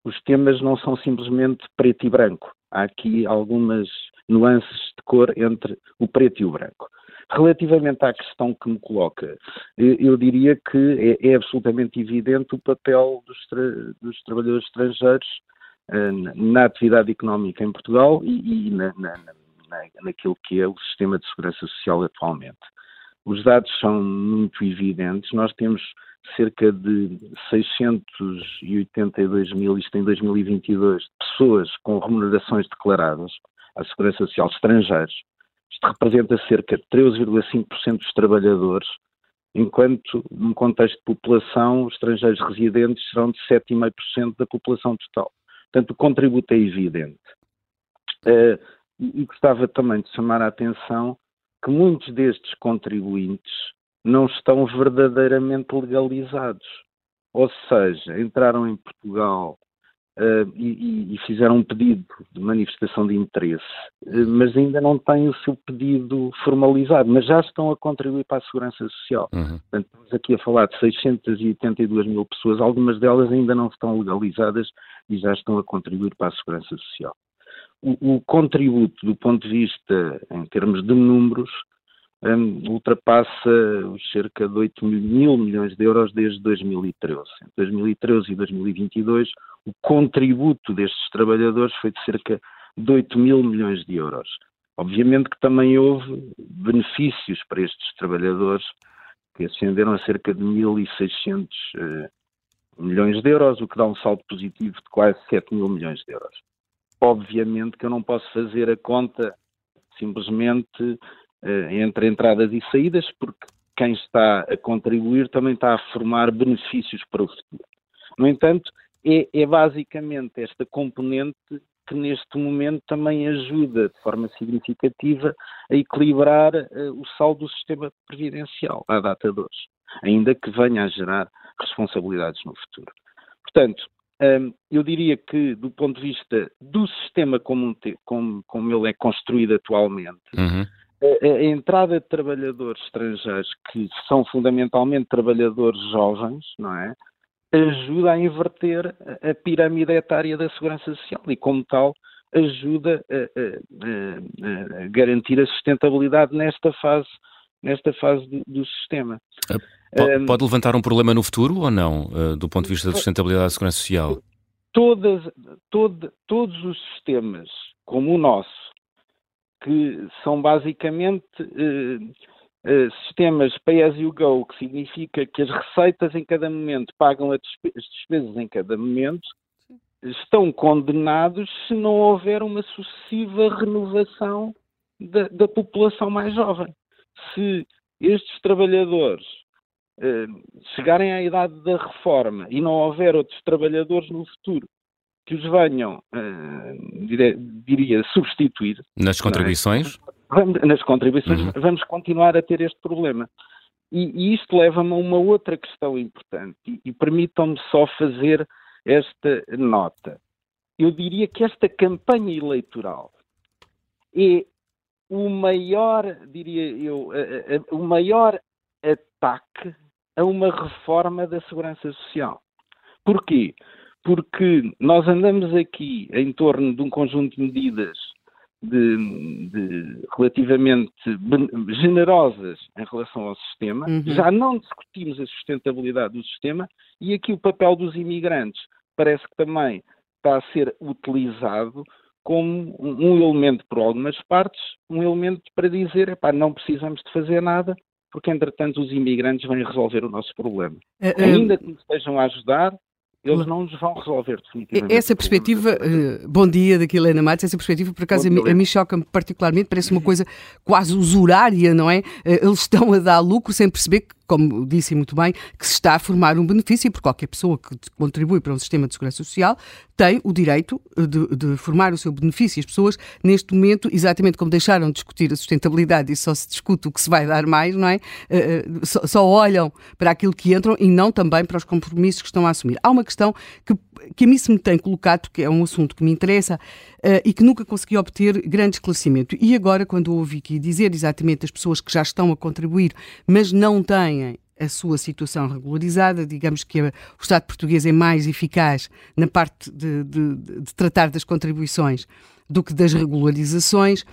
os temas não são simplesmente preto e branco. Há aqui algumas nuances de cor entre o preto e o branco. Relativamente à questão que me coloca, eu diria que é absolutamente evidente o papel dos trabalhadores estrangeiros na atividade económica em Portugal e naquilo que é o sistema de segurança social atualmente. Os dados são muito evidentes. Nós temos cerca de 682 mil, isto em 2022, pessoas com remunerações declaradas à Segurança Social estrangeiros. Isto representa cerca de 13,5% dos trabalhadores, enquanto, num contexto de população, estrangeiros residentes serão de 7,5% da população total. Portanto, o contributo é evidente. E gostava também de chamar a atenção que muitos destes contribuintes não estão verdadeiramente legalizados. Ou seja, entraram em Portugal e fizeram um pedido de manifestação de interesse, mas ainda não têm o seu pedido formalizado, mas já estão a contribuir para a Segurança Social. Uhum. Portanto, estamos aqui a falar de 682 mil pessoas, algumas delas ainda não estão legalizadas e já estão a contribuir para a Segurança Social. O contributo, do ponto de vista, em termos de números, ultrapassa os cerca de 8 mil milhões de euros desde 2013. Entre 2013 e 2022, o contributo destes trabalhadores foi de cerca de 8 mil milhões de euros. Obviamente que também houve benefícios para estes trabalhadores, que ascenderam a cerca de 1.600 milhões de euros, o que dá um saldo positivo de quase 7 mil milhões de euros. Obviamente que eu não posso fazer a conta simplesmente entre entradas e saídas, porque quem está a contribuir também está a formar benefícios para o futuro. No entanto, é basicamente esta componente que neste momento também ajuda de forma significativa a equilibrar o saldo do sistema previdencial à data de hoje, ainda que venha a gerar responsabilidades no futuro. Portanto, eu diria que, do ponto de vista do sistema como ele é construído atualmente, uhum, a entrada de trabalhadores estrangeiros, que são fundamentalmente trabalhadores jovens, não é, ajuda a inverter a pirâmide etária da Segurança Social e, como tal, ajuda a garantir a sustentabilidade nesta fase do sistema. Pode levantar um problema no futuro ou não, do ponto de vista da sustentabilidade da Segurança Social? Todos os sistemas, como o nosso, que são basicamente sistemas pay as you go, que significa que as receitas em cada momento pagam as despesas em cada momento, estão condenados se não houver uma sucessiva renovação da população mais jovem. Se estes trabalhadores chegarem à idade da reforma e não houver outros trabalhadores no futuro que os venham, diria, substituir. Nas contribuições? Vamos continuar a ter este problema. E isto leva-me a uma outra questão importante. E permitam-me só fazer esta nota. Eu diria que esta campanha eleitoral é o maior ataque a uma reforma da Segurança Social. Porquê? Porque nós andamos aqui em torno de um conjunto de medidas relativamente generosas em relação ao sistema, uhum, já não discutimos a sustentabilidade do sistema e aqui o papel dos imigrantes parece que também está a ser utilizado como um elemento, por algumas partes, um elemento para dizer, epá, não precisamos de fazer nada, porque entretanto os imigrantes vêm resolver o nosso problema. Ainda que nos estejam a ajudar, eles não nos vão resolver definitivamente. Essa perspectiva, bom dia, daqui Helena Matos, essa perspectiva, por acaso, a mim choca-me particularmente, parece uma coisa quase usurária, não é? Eles estão a dar lucro sem perceber que, como disse muito bem, que se está a formar um benefício, porque qualquer pessoa que contribui para um sistema de segurança social tem o direito de formar o seu benefício. As pessoas, neste momento, exatamente como deixaram de discutir a sustentabilidade e só se discute o que se vai dar mais, não é? Só olham para aquilo que entram e não também para os compromissos que estão a assumir. Há uma questão que a mim se me tem colocado, que é um assunto que me interessa e que nunca consegui obter grande esclarecimento. E agora, quando ouvi aqui dizer exatamente as pessoas que já estão a contribuir, mas não têm a sua situação regularizada, digamos que o Estado português é mais eficaz na parte de tratar das contribuições do que das regularizações,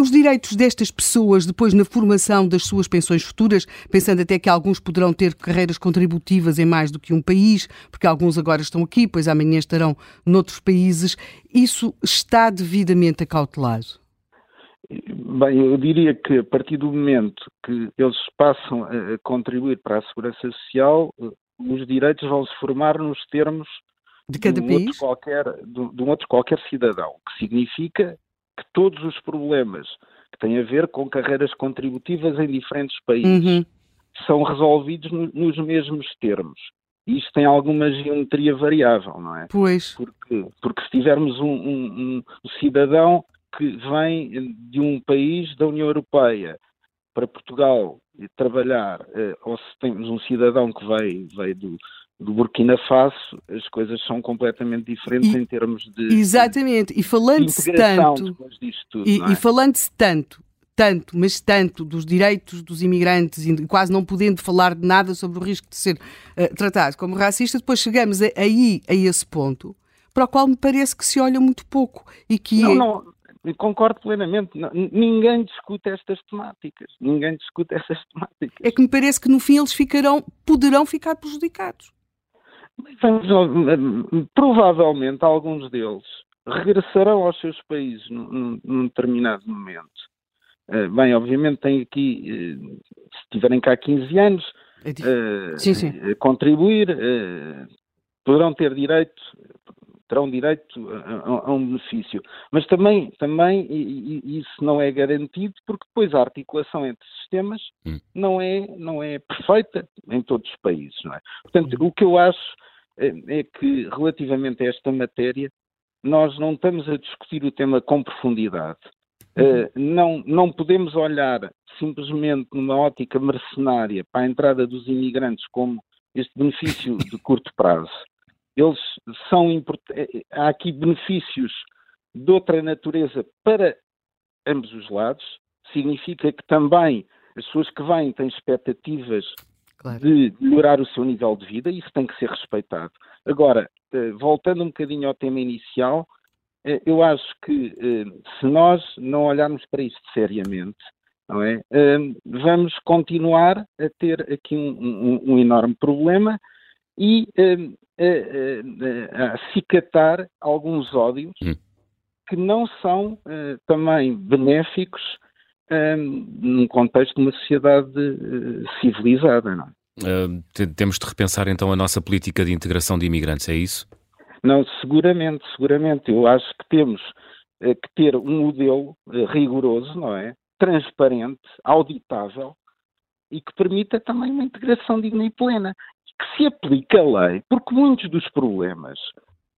os direitos destas pessoas depois na formação das suas pensões futuras, pensando até que alguns poderão ter carreiras contributivas em mais do que um país, porque alguns agora estão aqui, pois amanhã estarão noutros países, isso está devidamente acautelado? Bem, eu diria que a partir do momento que eles passam a contribuir para a Segurança Social, os direitos vão se formar nos termos de um outro qualquer cidadão, o que significa que todos os problemas que têm a ver com carreiras contributivas em diferentes países são resolvidos nos mesmos termos. Isto tem alguma geometria variável, não é? Pois. Porque se tivermos um cidadão que vem de um país da União Europeia para Portugal trabalhar, ou se temos um cidadão que veio do Burkina Faso, as coisas são completamente diferentes em termos de exatamente, e falando-se tanto disto tudo, e falando-se tanto dos direitos dos imigrantes e quase não podendo falar de nada sobre o risco de ser tratado como racista, depois chegamos a esse ponto para o qual me parece que se olha muito pouco e que concordo plenamente. Ninguém discute estas temáticas. É que me parece que no fim eles poderão ficar prejudicados. Provavelmente alguns deles regressarão aos seus países num determinado momento. Bem, obviamente tem aqui, se tiverem cá 15 anos, sim. Contribuir, poderão ter direito... terão direito a um benefício. Mas também isso não é garantido, porque depois a articulação entre sistemas não é perfeita em todos os países, não é? Portanto, o que eu acho é que, relativamente a esta matéria, nós não estamos a discutir o tema com profundidade. Não podemos olhar simplesmente numa ótica mercenária para a entrada dos imigrantes como este benefício de curto prazo. Eles há aqui benefícios de outra natureza para ambos os lados. Significa que também as pessoas que vêm têm expectativas de melhorar o seu nível de vida, e isso tem que ser respeitado. Agora, voltando um bocadinho ao tema inicial, eu acho que se nós não olharmos para isto seriamente, não é? Vamos continuar a ter aqui um enorme problema e acicatar alguns ódios que não são também benéficos num contexto de uma sociedade civilizada, não é? Temos de repensar então a nossa política de integração de imigrantes, é isso? Não, seguramente. Eu acho que temos que ter um modelo rigoroso, não é? Transparente, auditável e que permita também uma integração digna e plena, que se aplica a lei, porque muitos dos problemas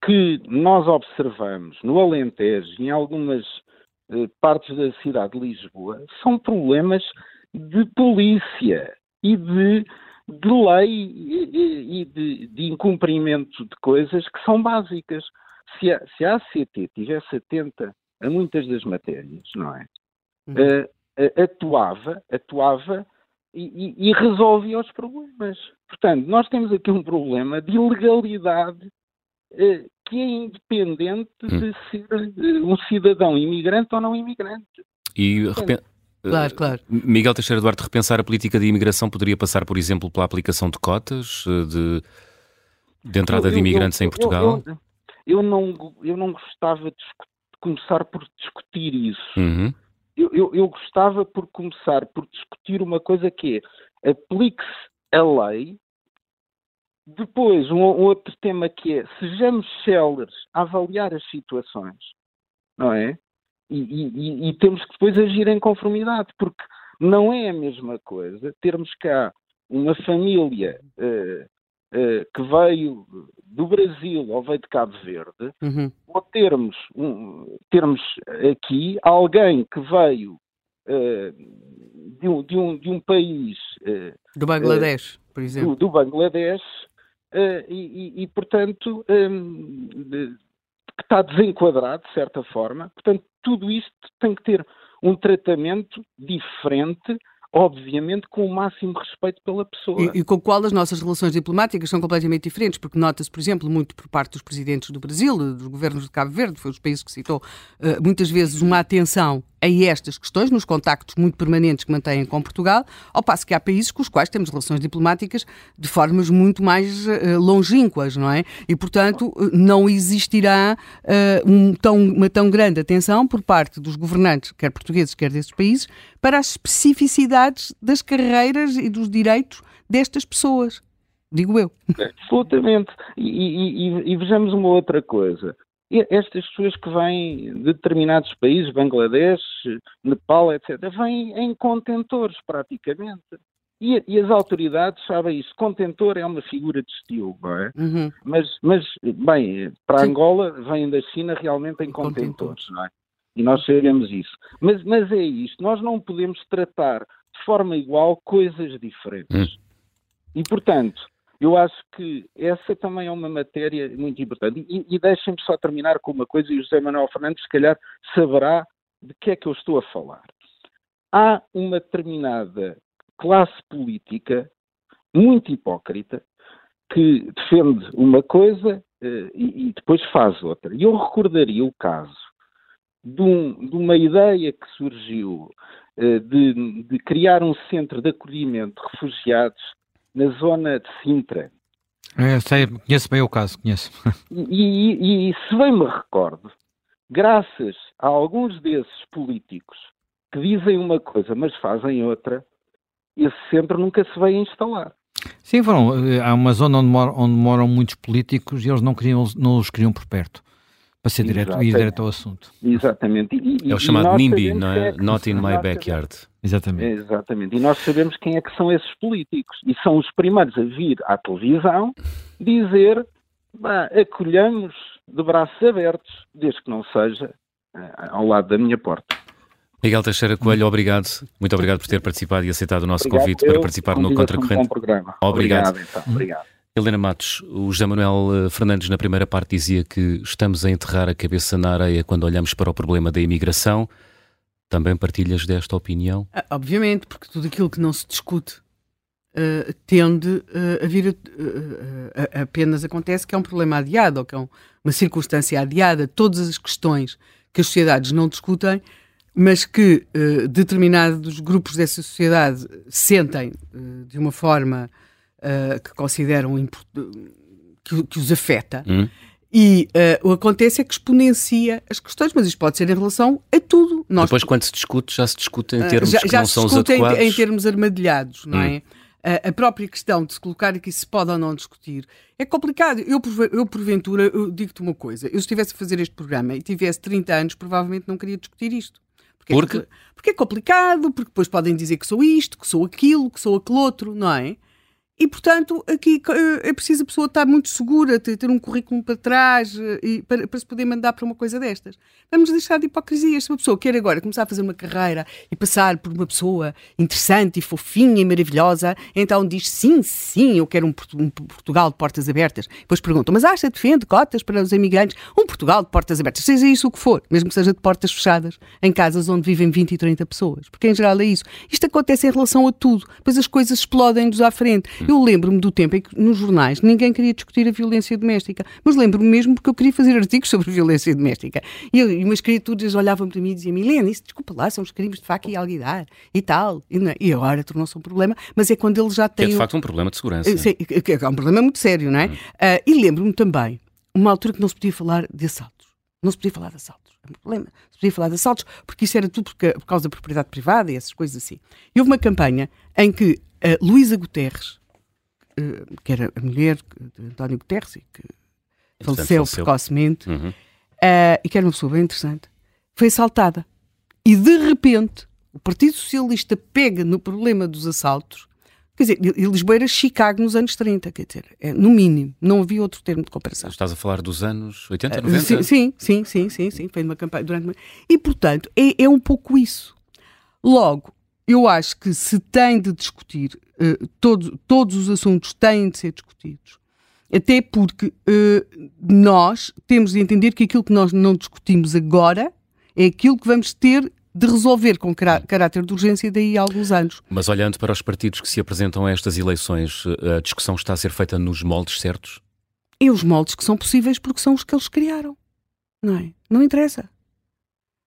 que nós observamos no Alentejo e em algumas partes da cidade de Lisboa são problemas de polícia e de lei e de incumprimento de coisas que são básicas. Se a ACT estivesse atenta a muitas das matérias, não é? Atuava e resolvia os problemas. Portanto, nós temos aqui um problema de ilegalidade que é independente de ser um cidadão imigrante ou não imigrante. E claro. Miguel Teixeira Duarte, repensar a política de imigração poderia passar, por exemplo, pela aplicação de cotas de entrada de imigrantes em Portugal? Eu não gostava de começar por discutir isso. Eu gostava por começar por discutir uma coisa que é: aplique-se a lei. Depois, um outro tema que é: sejamos céleres a avaliar as situações, não é? E temos que depois agir em conformidade, porque não é a mesma coisa termos cá uma família que veio do Brasil ou veio de Cabo Verde, ou termos aqui alguém que veio de um país... do Bangladesh, por exemplo. Do Bangladesh, portanto, que está desenquadrado, de certa forma. Portanto, tudo isto tem que ter um tratamento diferente, obviamente com o máximo respeito pela pessoa. E com o qual as nossas relações diplomáticas são completamente diferentes, porque nota-se, por exemplo, muito por parte dos presidentes do Brasil, dos governos de Cabo Verde, foi um dos países que citou, muitas vezes uma atenção a estas questões, nos contactos muito permanentes que mantêm com Portugal, ao passo que há países com os quais temos relações diplomáticas de formas muito mais longínquas, não é? E, portanto, não existirá uma tão grande atenção por parte dos governantes, quer portugueses, quer desses países, para as especificidades das carreiras e dos direitos destas pessoas, digo eu. Absolutamente. E vejamos uma outra coisa. Estas pessoas que vêm de determinados países, Bangladesh, Nepal, etc., vêm em contentores, praticamente. E as autoridades sabem isso. Contentor é uma figura de estilo, não é? Uhum. Mas, bem, para Angola, vêm da China realmente em contentores, não é? E nós sabemos isso. Mas é isto. Nós não podemos tratar de forma igual coisas diferentes. E, portanto... eu acho que essa também é uma matéria muito importante. E deixem-me só terminar com uma coisa, e o José Manuel Fernandes, se calhar, saberá de que é que eu estou a falar. Há uma determinada classe política muito hipócrita que defende uma coisa e depois faz outra. E eu recordaria o caso de uma ideia que surgiu de criar um centro de acolhimento de refugiados na zona de Sintra. Eu sei, conheço bem o caso, conheço. E se bem me recordo, graças a alguns desses políticos que dizem uma coisa, mas fazem outra, esse centro nunca se veio instalar. Sim, foram. Há uma zona onde moram muitos políticos e eles não os queriam por perto, para ser direto, ir direto ao assunto. Exatamente. É o chamado NIMBY, não é? Not in my backyard. Exatamente. Exatamente. E nós sabemos quem é que são esses políticos. E são os primeiros a vir à televisão dizer, acolhamos de braços abertos, desde que não seja ao lado da minha porta. Miguel Teixeira Coelho, obrigado. Muito obrigado por ter participado e aceitado o nosso convite para participar no Contracorrente. Um bom programa. Obrigado. Então, obrigado. Helena Matos, o José Manuel Fernandes na primeira parte dizia que estamos a enterrar a cabeça na areia quando olhamos para o problema da imigração. Também partilhas desta opinião? Obviamente, porque tudo aquilo que não se discute tende a vir... apenas acontece que é um problema adiado ou que é uma circunstância adiada. Todas as questões que as sociedades não discutem, mas que determinados grupos dessa sociedade sentem de uma forma... que consideram que os afeta e o acontece é que exponencia as questões, mas isto pode ser em relação a tudo. Nós depois quando se discute, já se discute em termos que não são os adequados. Já se discute em termos armadilhados, não é? A própria questão de se colocar aqui se pode ou não discutir é complicado. Eu porventura, eu digo-te uma coisa, eu se estivesse a fazer este programa e tivesse 30 anos, provavelmente não queria discutir isto. Porque é complicado, porque depois podem dizer que sou isto, que sou aquilo, que sou aquele outro, não é? E, portanto, aqui é preciso a pessoa estar muito segura, ter um currículo para trás e para se poder mandar para uma coisa destas. Vamos deixar de hipocrisias. Se uma pessoa quer agora começar a fazer uma carreira e passar por uma pessoa interessante e fofinha e maravilhosa, então diz sim, eu quero um Portugal de portas abertas. Depois perguntam, mas acha que defende cotas para os imigrantes? Um Portugal de portas abertas, seja isso o que for, mesmo que seja de portas fechadas, em casas onde vivem 20 e 30 pessoas. Porque, em geral, é isso. Isto acontece em relação a tudo. Depois as coisas explodem-nos à frente. Eu lembro-me do tempo em que nos jornais ninguém queria discutir a violência doméstica, mas lembro-me mesmo porque eu queria fazer artigos sobre violência doméstica. E umas criaturas olhavam para mim e diziam, Milena, isso desculpa lá, são os crimes de faca e alguidar e tal. E agora tornou-se um problema, mas é quando ele já tem... Que é de facto um problema de segurança. Sim, é um problema muito sério, não é? E lembro-me também, uma altura que não se podia falar de assaltos. Não se podia falar de assaltos. É um problema. Se podia falar de assaltos porque isso era tudo por causa da propriedade privada e essas coisas assim. E houve uma campanha em que a Luísa Guterres, que era a mulher de António Guterres, que faleceu precocemente, e que era uma pessoa bem interessante, foi assaltada. E, de repente, o Partido Socialista pega no problema dos assaltos, quer dizer, e Lisboa era Chicago nos anos 30, quer dizer, no mínimo, não havia outro termo de comparação. Estás a falar dos anos 80, 90? Sim, foi numa campanha durante uma... E, portanto, é um pouco isso. Logo, eu acho que se tem de discutir, todos os assuntos têm de ser discutidos, até porque nós temos de entender que aquilo que nós não discutimos agora é aquilo que vamos ter de resolver com caráter de urgência daí a alguns anos. Mas olhando para os partidos que se apresentam a estas eleições, a discussão está a ser feita nos moldes certos? E os moldes que são possíveis porque são os que eles criaram, não é? Não interessa.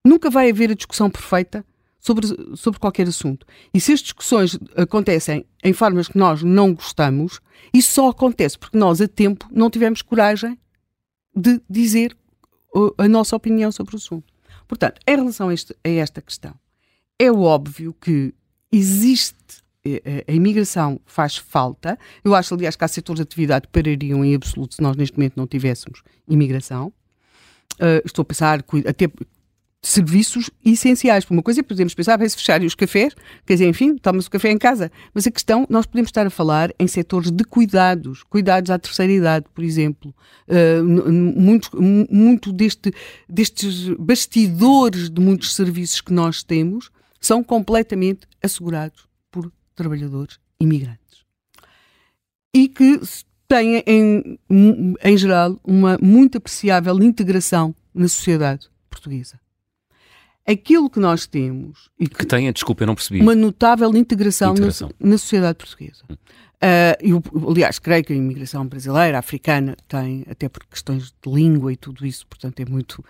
Nunca vai haver a discussão perfeita sobre qualquer assunto. E se as discussões acontecem em formas que nós não gostamos, isso só acontece porque nós, a tempo, não tivemos coragem de dizer a nossa opinião sobre o assunto. Portanto, em relação a esta questão, é óbvio que existe a imigração, faz falta. Eu acho, aliás, que há setores de atividade que parariam em absoluto se nós neste momento não tivéssemos imigração. estou a pensar até serviços essenciais. Por uma coisa, podemos pensar, vai-se fechar os cafés, quer dizer, enfim, toma-se o café em casa. Mas a questão, nós podemos estar a falar em setores de cuidados, cuidados à terceira idade, por exemplo. Muito destes bastidores de muitos serviços que nós temos são completamente assegurados por trabalhadores imigrantes. E que têm, em geral, uma muito apreciável integração na sociedade portuguesa. Aquilo que nós temos... E que tem, desculpa, eu não percebi. Uma notável integração. Na sociedade portuguesa. Eu, aliás, creio que a imigração brasileira, africana, tem, até por questões de língua e tudo isso, portanto é muito...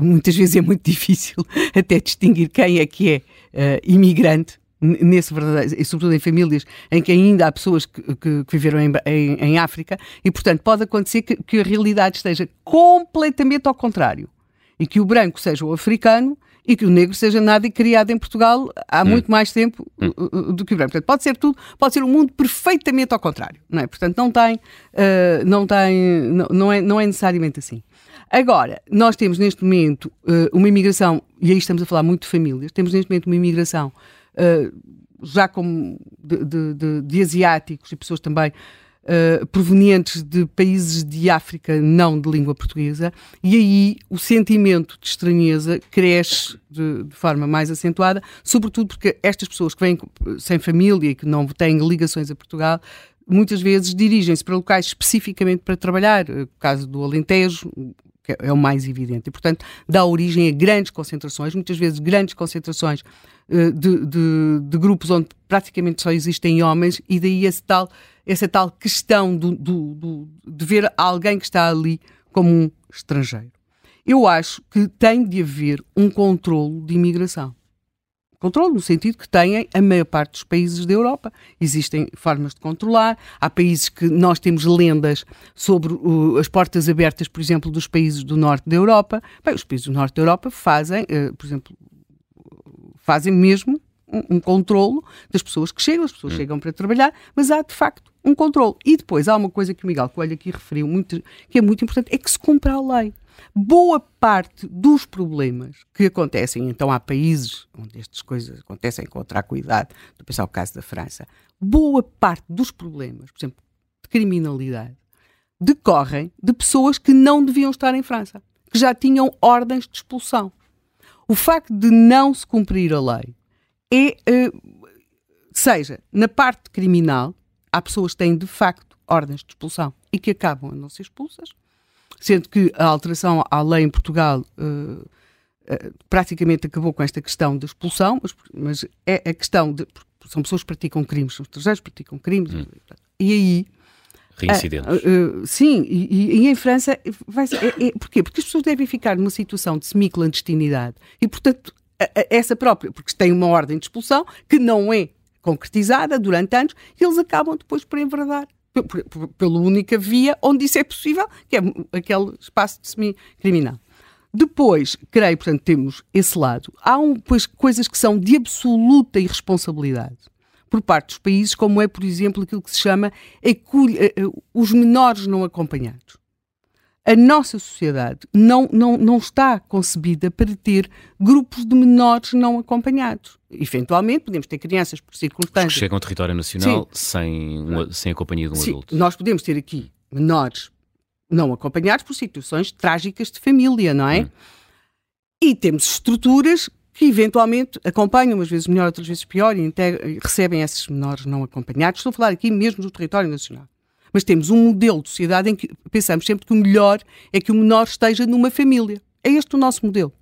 muitas vezes é muito difícil até distinguir quem é que é imigrante, nesse verdadeiro, e sobretudo em famílias em que ainda há pessoas que viveram em África, e portanto pode acontecer que a realidade esteja completamente ao contrário. E que o branco seja o africano e que o negro seja nada e criado em Portugal há muito mais tempo do que o branco. Portanto, pode ser tudo, pode ser um mundo perfeitamente ao contrário, não é? Portanto, não é necessariamente assim. Agora, nós temos neste momento uma imigração, e aí estamos a falar muito de famílias, temos neste momento uma imigração já como de asiáticos e pessoas também provenientes de países de África, não de língua portuguesa, e aí o sentimento de estranheza cresce de forma mais acentuada, sobretudo porque estas pessoas que vêm sem família e que não têm ligações a Portugal, muitas vezes dirigem-se para locais especificamente para trabalhar, no caso do Alentejo, que é o mais evidente, e portanto dá origem a grandes concentrações, muitas vezes grandes concentrações de grupos onde praticamente só existem homens, e daí essa tal questão de ver alguém que está ali como um estrangeiro. Eu acho que tem de haver um controlo de imigração. Controlo no sentido que têm a maior parte dos países da Europa. Existem formas de controlar. Há países que nós temos lendas sobre as portas abertas, por exemplo, dos países do Norte da Europa. Bem, os países do Norte da Europa fazem, por exemplo, fazem mesmo um controlo das pessoas que chegam. As pessoas chegam para trabalhar, mas há, de facto, um controlo. E depois há uma coisa que o Miguel Coelho aqui referiu, que é muito importante, é que se cumpra a lei. Boa parte dos problemas que acontecem, então há países onde estas coisas acontecem com outra acuidade, estou a pensar o caso da França, boa parte dos problemas, por exemplo, de criminalidade, decorrem de pessoas que não deviam estar em França, que já tinham ordens de expulsão. O facto de não se cumprir a lei é, seja, na parte criminal, há pessoas que têm de facto ordens de expulsão e que acabam a não ser expulsas, sendo que a alteração à lei em Portugal praticamente acabou com esta questão da expulsão, mas é a questão de... São pessoas que praticam crimes, são estrangeiros que praticam crimes. E aí... Reincidentes. Sim, e em França... Porquê? Porque as pessoas devem ficar numa situação de semiclandestinidade e, portanto, essa própria... Porque têm uma ordem de expulsão que não é concretizada durante anos e eles acabam depois por enverdar pela única via onde isso é possível, que é aquele espaço de semi-criminal. Depois, creio, portanto, temos esse lado. Há depois coisas que são de absoluta irresponsabilidade por parte dos países, como é, por exemplo, aquilo que se chama os menores não acompanhados. A nossa sociedade não está concebida para ter grupos de menores não acompanhados. Eventualmente, podemos ter crianças por circunstâncias... Que chegam ao território nacional sem a companhia de um adulto. Nós podemos ter aqui menores não acompanhados por situações trágicas de família, não é? E temos estruturas que eventualmente acompanham, umas vezes melhor, outras vezes pior, e recebem esses menores não acompanhados. Estou a falar aqui mesmo do território nacional. Mas temos um modelo de sociedade em que pensamos sempre que o melhor é que o menor esteja numa família. É este o nosso modelo.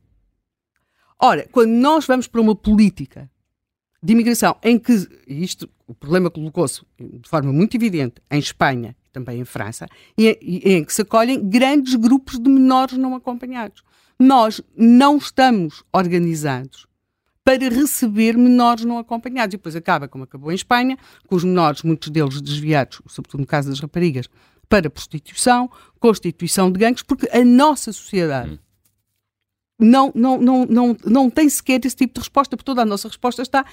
Ora, quando nós vamos para uma política de imigração em que, o problema colocou-se de forma muito evidente em Espanha, também em França, e em que se acolhem grandes grupos de menores não acompanhados. Nós não estamos organizados para receber menores não acompanhados. E depois acaba, como acabou em Espanha, com os menores, muitos deles desviados, sobretudo no caso das raparigas, para prostituição, constituição de gangues, porque a nossa sociedade não tem sequer esse tipo de resposta, porque toda a nossa resposta está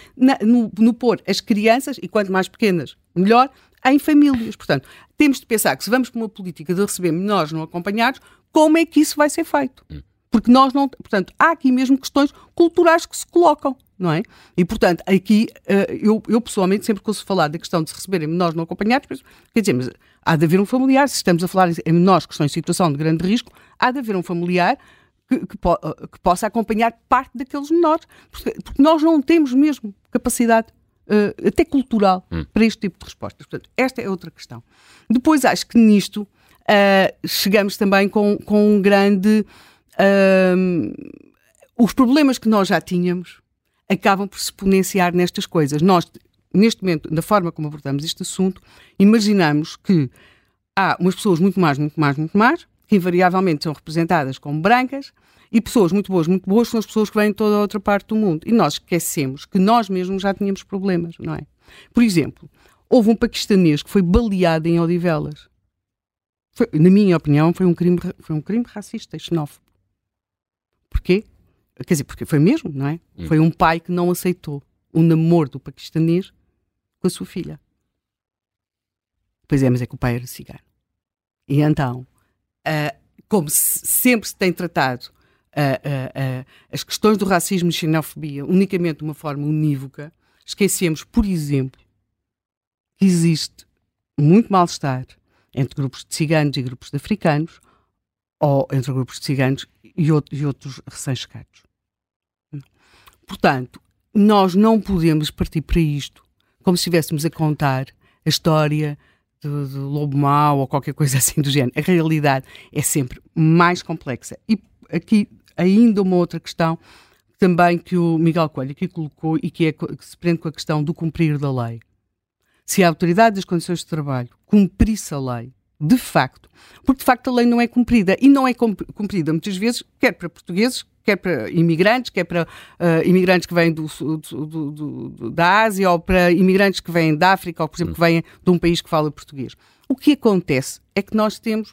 no pôr as crianças, e quanto mais pequenas, melhor, em famílias. Portanto, temos de pensar que se vamos para uma política de receber menores não acompanhados, como é que isso vai ser feito? Porque nós não... Portanto, há aqui mesmo questões culturais que se colocam, não é? E, portanto, aqui, eu pessoalmente, sempre que ouço falar da questão de se receberem menores não acompanhados, penso, quer dizer, mas há de haver um familiar, se estamos a falar em menores que estão em situação de grande risco, há de haver um familiar que possa acompanhar parte daqueles menores, porque nós não temos mesmo capacidade, até cultural, para este tipo de respostas. Portanto, esta é outra questão. Depois, acho que nisto chegamos também com um grande... os problemas que nós já tínhamos acabam por se exponenciar nestas coisas. Nós, neste momento, da forma como abordamos este assunto, imaginamos que há umas pessoas muito mais, que invariavelmente são representadas como brancas, e pessoas muito boas são as pessoas que vêm de toda a outra parte do mundo. E nós esquecemos que nós mesmos já tínhamos problemas, não é? Por exemplo, houve um paquistanês que foi baleado em Odivelas. Na minha opinião, foi um crime racista e xenófobo. Porquê? Quer dizer, porque foi mesmo, não é? Foi um pai que não aceitou o namoro do paquistanês com a sua filha. Pois é, mas é que o pai era cigano. E então, como sempre se tem tratado as questões do racismo e xenofobia unicamente de uma forma unívoca, esquecemos, por exemplo, que existe muito mal-estar entre grupos de ciganos e grupos de africanos, ou entre grupos de ciganos e outros recém-chegados. Portanto, nós não podemos partir para isto como se estivéssemos a contar a história do lobo mau ou qualquer coisa assim do género. A realidade é sempre mais complexa. E aqui ainda uma outra questão também que o Miguel Coelho aqui colocou e que se prende com a questão do cumprir da lei. Se a Autoridade das Condições de Trabalho cumprisse a lei, de facto, porque de facto a lei não é cumprida, e não é cumprida muitas vezes, quer para portugueses, quer para imigrantes que vêm da Ásia, ou para imigrantes que vêm da África, ou, por exemplo, que vêm de um país que fala português. O que acontece é que nós temos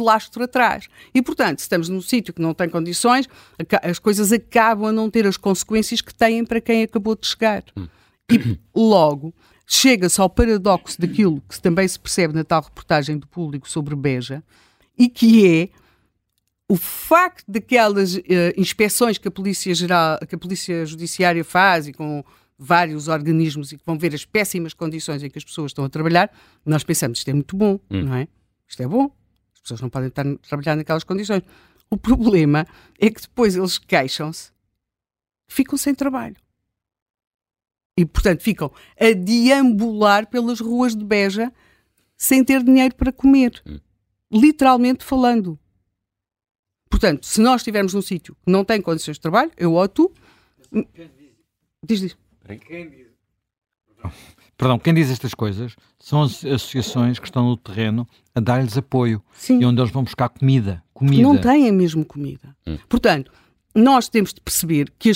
lastro atrás. E, portanto, se estamos num sítio que não tem condições, as coisas acabam a não ter as consequências que têm para quem acabou de chegar. E logo chega-se ao paradoxo daquilo que também se percebe na tal reportagem do Público sobre Beja, e que é o facto daquelas inspeções que a Polícia Judiciária faz, e com vários organismos, e que vão ver as péssimas condições em que as pessoas estão a trabalhar, nós pensamos, isto é muito bom, não é? Isto é bom, as pessoas não podem estar a trabalhar naquelas condições. O problema é que depois eles queixam-se, ficam sem trabalho. E, portanto, ficam a deambular pelas ruas de Beja sem ter dinheiro para comer. Literalmente falando. Portanto, se nós estivermos num sítio que não tem condições de trabalho, eu ou tu... Diz. Quem diz estas coisas são as associações que estão no terreno a dar-lhes apoio. Sim. E onde eles vão buscar comida. Não têm mesmo comida. Portanto, nós temos de perceber que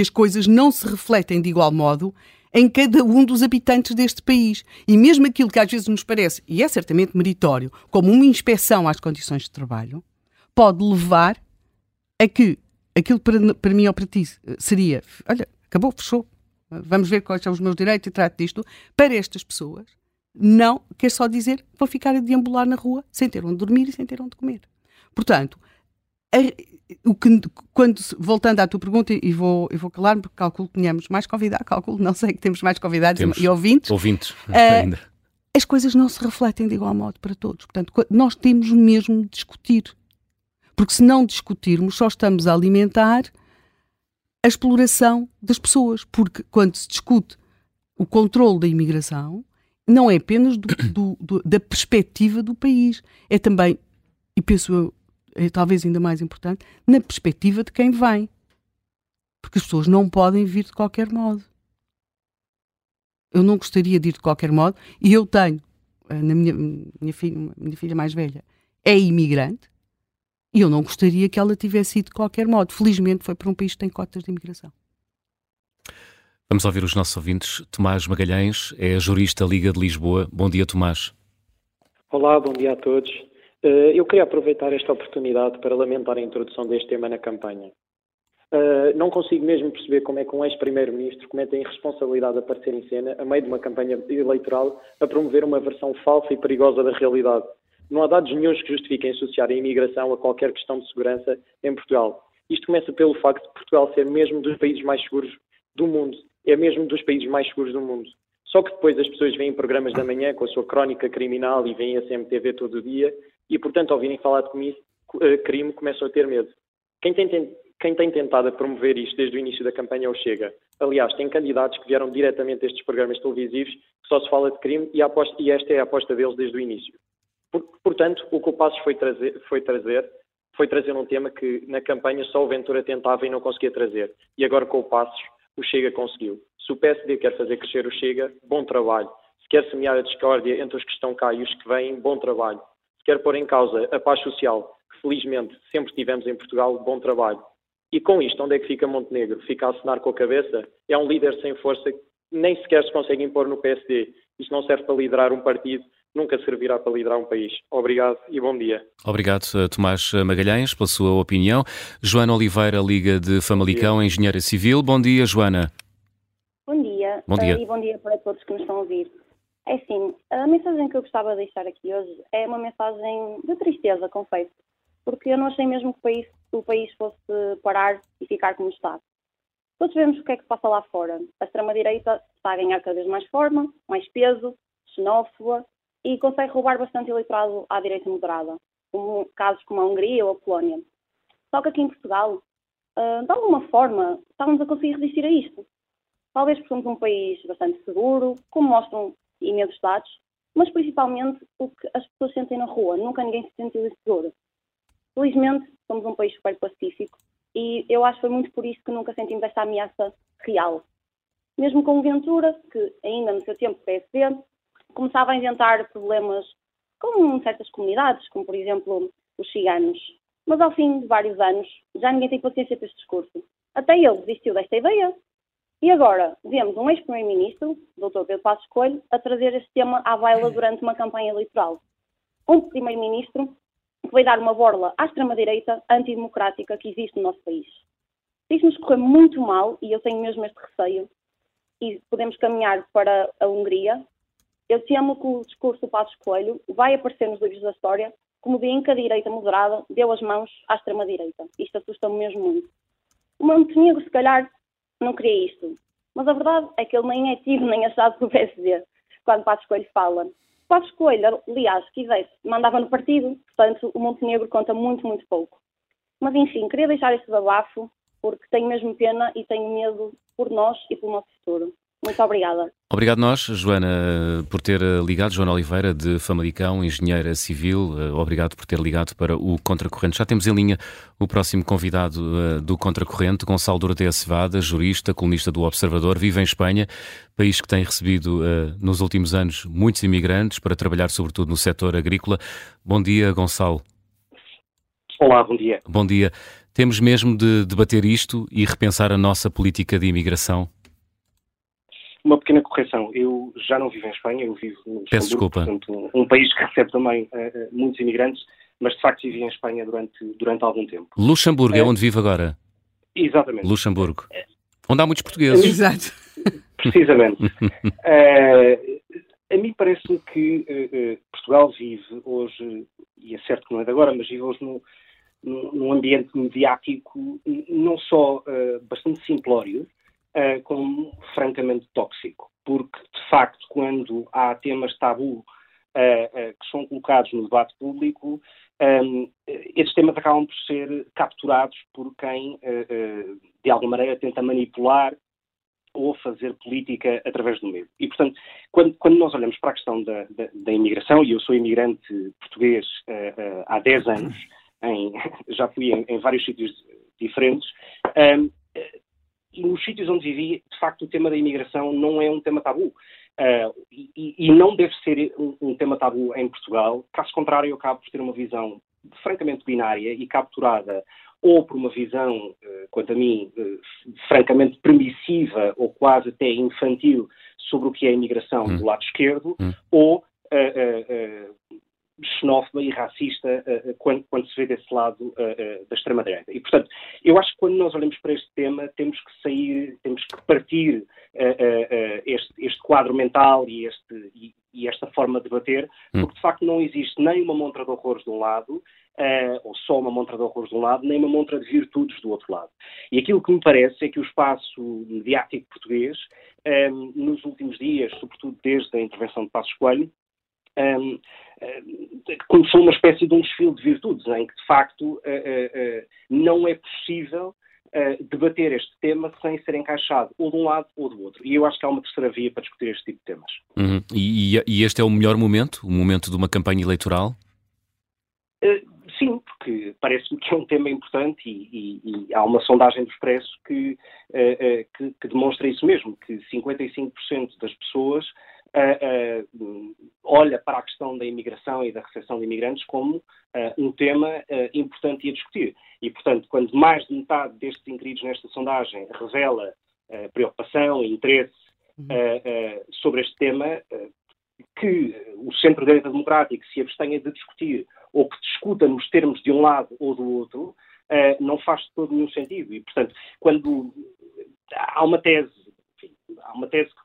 as coisas não se refletem de igual modo em cada um dos habitantes deste país. E mesmo aquilo que às vezes nos parece, e é certamente meritório, como uma inspeção às condições de trabalho, pode levar a que aquilo para mim ou para ti seria, olha, acabou, fechou, vamos ver quais são os meus direitos e trato disto, para estas pessoas, não quer só dizer que vão ficar a deambular na rua sem ter onde dormir e sem ter onde comer. Portanto, voltando à tua pergunta, e vou calar-me porque calculo que tenhamos mais convidados, temos mais convidados, temos, e ouvintes ainda. As coisas não se refletem de igual modo para todos, portanto nós temos mesmo de discutir, porque se não discutirmos só estamos a alimentar a exploração das pessoas, porque quando se discute o controle da imigração não é apenas da perspectiva do país, é também, e penso eu, é talvez ainda mais importante, na perspectiva de quem vem. Porque as pessoas não podem vir de qualquer modo. Eu não gostaria de ir de qualquer modo, e eu tenho, na minha filha mais velha, é imigrante, e eu não gostaria que ela tivesse ido de qualquer modo. Felizmente foi para um país que tem cotas de imigração. Vamos ouvir os nossos ouvintes. Tomás Magalhães é jurista, Liga de Lisboa. Bom dia, Tomás. Olá, bom dia a todos. Eu queria aproveitar esta oportunidade para lamentar a introdução deste tema na campanha. Não consigo mesmo perceber como é que um ex-primeiro-ministro comete a irresponsabilidade de aparecer em cena, a meio de uma campanha eleitoral, a promover uma versão falsa e perigosa da realidade. Não há dados nenhuns que justifiquem associar a imigração a qualquer questão de segurança em Portugal. Isto começa pelo facto de Portugal ser mesmo dos países mais seguros do mundo. É mesmo dos países mais seguros do mundo. Só que depois as pessoas veem programas da manhã com a sua crónica criminal e veem a CMTV todo o dia e, portanto, ao ouvirem falar de crime, começam a ter medo. Quem tem tentado promover isto desde o início da campanha é o Chega. Aliás, tem candidatos que vieram diretamente destes programas televisivos que só se fala de crime e esta é a aposta deles desde o início. Portanto, o que o Passos foi trazer um tema que na campanha só o Ventura tentava e não conseguia trazer. E agora com o Passos, o Chega conseguiu. Se o PSD quer fazer crescer o Chega, bom trabalho. Se quer semear a discórdia entre os que estão cá e os que vêm, bom trabalho. Se quer pôr em causa a paz social, que felizmente sempre tivemos em Portugal, bom trabalho. E com isto, onde é que fica Montenegro? Fica a acenar com a cabeça? É um líder sem força que nem sequer se consegue impor no PSD. Isto não serve para liderar um partido, nunca servirá para liderar um país. Obrigado e bom dia. Obrigado, Tomás Magalhães, pela sua opinião. Joana Oliveira, Liga de Famalicão, engenheira civil. Bom dia, Joana. Bom dia. Bom dia. E bom dia para todos que nos estão a ouvir. É assim, a mensagem que eu gostava de deixar aqui hoje é uma mensagem de tristeza, confesso. Porque eu não achei mesmo que o país fosse parar e ficar como está. Todos vemos o que é que se passa lá fora. A extrema-direita está a ganhar cada vez mais forma, mais peso, xenófoba, e consegue roubar bastante eleitorado à direita moderada, como casos como a Hungria ou a Polónia. Só que aqui em Portugal, de alguma forma, estávamos a conseguir resistir a isto. Talvez porque somos um país bastante seguro, como mostram imensos dados, mas principalmente o que as pessoas sentem na rua. Nunca ninguém se sentiu inseguro. Felizmente, somos um país super pacífico e eu acho que foi muito por isso que nunca sentimos esta ameaça real. Mesmo com o Ventura, que ainda no seu tempo PSD, começava a inventar problemas com certas comunidades, como por exemplo os ciganos. Mas ao fim de vários anos, já ninguém tem paciência para este discurso. Até ele desistiu desta ideia. E agora, vemos um ex-primeiro-ministro, Dr. Pedro Passos Coelho, a trazer este tema à baila durante uma campanha eleitoral. Um primeiro-ministro que vai dar uma borla à extrema-direita antidemocrática que existe no nosso país. Isto-nos correu muito mal, e eu tenho mesmo este receio, e podemos caminhar para a Hungria. Eu temo que o discurso do Passos Coelho vai aparecer nos livros da história como o dia em que a direita moderada deu as mãos à extrema-direita. Isto assusta-me mesmo muito. O Montenegro, se calhar, não queria isto. Mas a verdade é que ele nem é tido nem achado do PSD, quando Passos Coelho fala. Passos Coelho, aliás, se quisesse, mandava no partido, portanto, o Montenegro conta muito, muito pouco. Mas, enfim, queria deixar este desabafo, porque tenho mesmo pena e tenho medo por nós e pelo nosso futuro. Muito obrigada. Obrigado nós, Joana, por ter ligado. Joana Oliveira, de Famalicão, engenheira civil, obrigado por ter ligado para o Contracorrente. Já temos em linha o próximo convidado do Contracorrente, Gonçalo Dorotea Cevada, jurista, colunista do Observador, vive em Espanha, país que tem recebido nos últimos anos muitos imigrantes para trabalhar sobretudo no setor agrícola. Bom dia, Gonçalo. Olá, bom dia. Bom dia. Temos mesmo de debater isto e repensar a nossa política de imigração? Uma pequena correção, eu já não vivo em Espanha, eu vivo no Luxemburgo, portanto, um país que recebe também muitos imigrantes, mas de facto vivi em Espanha durante algum tempo. Luxemburgo é onde vive agora? Exatamente. Luxemburgo, onde há muitos portugueses. Exato. Precisamente. A mim parece-me que Portugal vive hoje, e é certo que não é de agora, mas vive hoje num ambiente mediático não só bastante simplório, como francamente tóxico, porque de facto quando há temas tabu que são colocados no debate público, esses temas acabam por ser capturados por quem de alguma maneira tenta manipular ou fazer política através do medo. E portanto, quando nós olhamos para a questão da imigração, e eu sou imigrante português há 10 anos, já fui em vários sítios diferentes, e nos sítios onde vivi, de facto, o tema da imigração não é um tema tabu. E não deve ser um tema tabu em Portugal. Caso contrário, eu acabo por ter uma visão francamente binária e capturada ou por uma visão, quanto a mim, francamente permissiva ou quase até infantil sobre o que é a imigração do lado esquerdo, ou xenófoba e racista quando se vê desse lado da extrema-direita. E, portanto, eu acho que quando nós olhamos para este tema, temos que sair, temos que partir este quadro mental e esta forma de debater, porque, de facto, não existe nem uma montra de horrores de um lado, ou só uma montra de horrores de um lado, nem uma montra de virtudes do outro lado. E aquilo que me parece é que o espaço mediático português, nos últimos dias, sobretudo desde a intervenção de Passos Coelho, começou uma espécie de um desfile de virtudes, em que, de facto, não é possível debater este tema sem ser encaixado ou de um lado ou do outro. E eu acho que há uma terceira via para discutir este tipo de temas. Uhum. E este é o melhor momento? O momento de uma campanha eleitoral? Sim, porque parece-me que é um tema importante e há uma sondagem do Expresso que demonstra isso mesmo, que 55% das pessoas olha para a questão da imigração e da recepção de imigrantes como um tema importante a discutir. E, portanto, quando mais de metade destes inquiridos nesta sondagem revela preocupação e interesse sobre este tema, que o centro-direita democrático se abstenha de discutir ou que discuta nos termos de um lado ou do outro, não faz de todo nenhum sentido. E, portanto, quando há uma tese que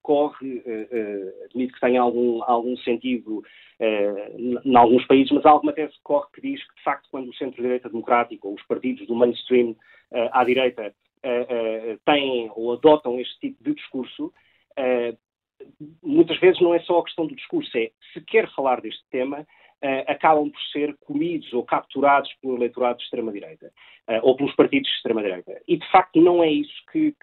corre, admito que tem algum sentido em alguns países, mas há alguma tese que corre que diz que, de facto, quando o centro-direita democrático ou os partidos do mainstream à direita têm ou adotam este tipo de discurso, muitas vezes não é só a questão do discurso, é se quer falar deste tema, acabam por ser comidos ou capturados pelo eleitorado de extrema-direita ou pelos partidos de extrema-direita. E, de facto, não é isso que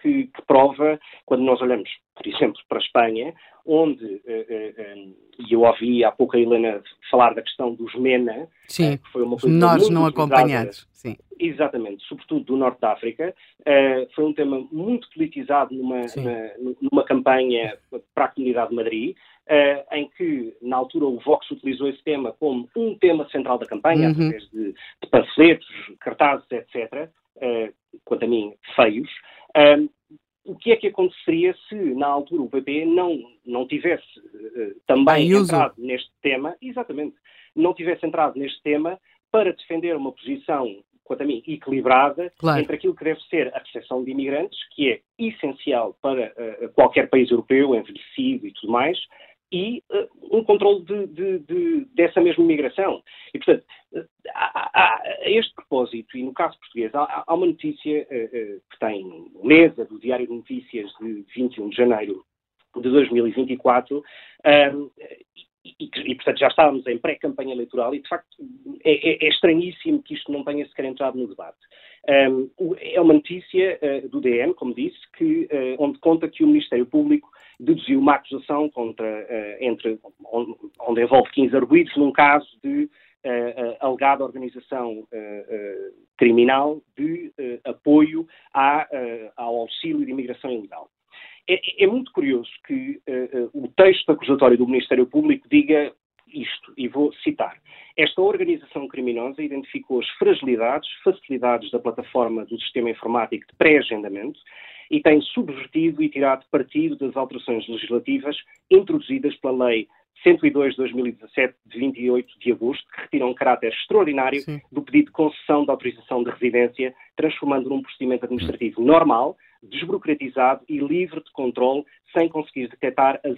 prova quando nós olhamos, por exemplo, para a Espanha, onde, e eu ouvi há pouco a Helena falar da questão dos MENA, sim, que foi uma coisa nós muito não acompanhados. Sim. Exatamente, sobretudo do Norte da África, foi um tema muito politizado numa campanha para a Comunidade de Madrid, em que, na altura, o Vox utilizou esse tema como um tema central da campanha, através de panfletos, cartazes, etc., quanto a mim, feios. O que é que aconteceria se, na altura, o PP não tivesse também entrado neste tema, exatamente, não tivesse entrado neste tema para defender uma posição, quanto a mim, equilibrada, claro, entre aquilo que deve ser a recepção de imigrantes, que é essencial para qualquer país europeu, envelhecido e tudo mais, e um controle dessa mesma imigração. E, portanto, a este propósito, e no caso português, há uma notícia que tem um mês, do Diário de Notícias de 21 de janeiro de 2024, e, portanto, já estávamos em pré-campanha eleitoral e, de facto, é estranhíssimo que isto não tenha sequer entrado no debate. É uma notícia do DN, como disse, onde conta que o Ministério Público deduziu uma acusação onde envolve 15 arguidos num caso de alegada organização criminal de apoio ao auxílio de imigração ilegal. É muito curioso que o texto acusatório do Ministério Público diga isto, e vou citar. Esta organização criminosa identificou as facilidades da plataforma do sistema informático de pré-agendamento e tem subvertido e tirado partido das alterações legislativas introduzidas pela Lei 102/2017, de 28 de agosto, que retiram um caráter extraordinário, sim, do pedido de concessão de autorização de residência, transformando num procedimento administrativo normal, desburocratizado e livre de controle, sem conseguir detectar as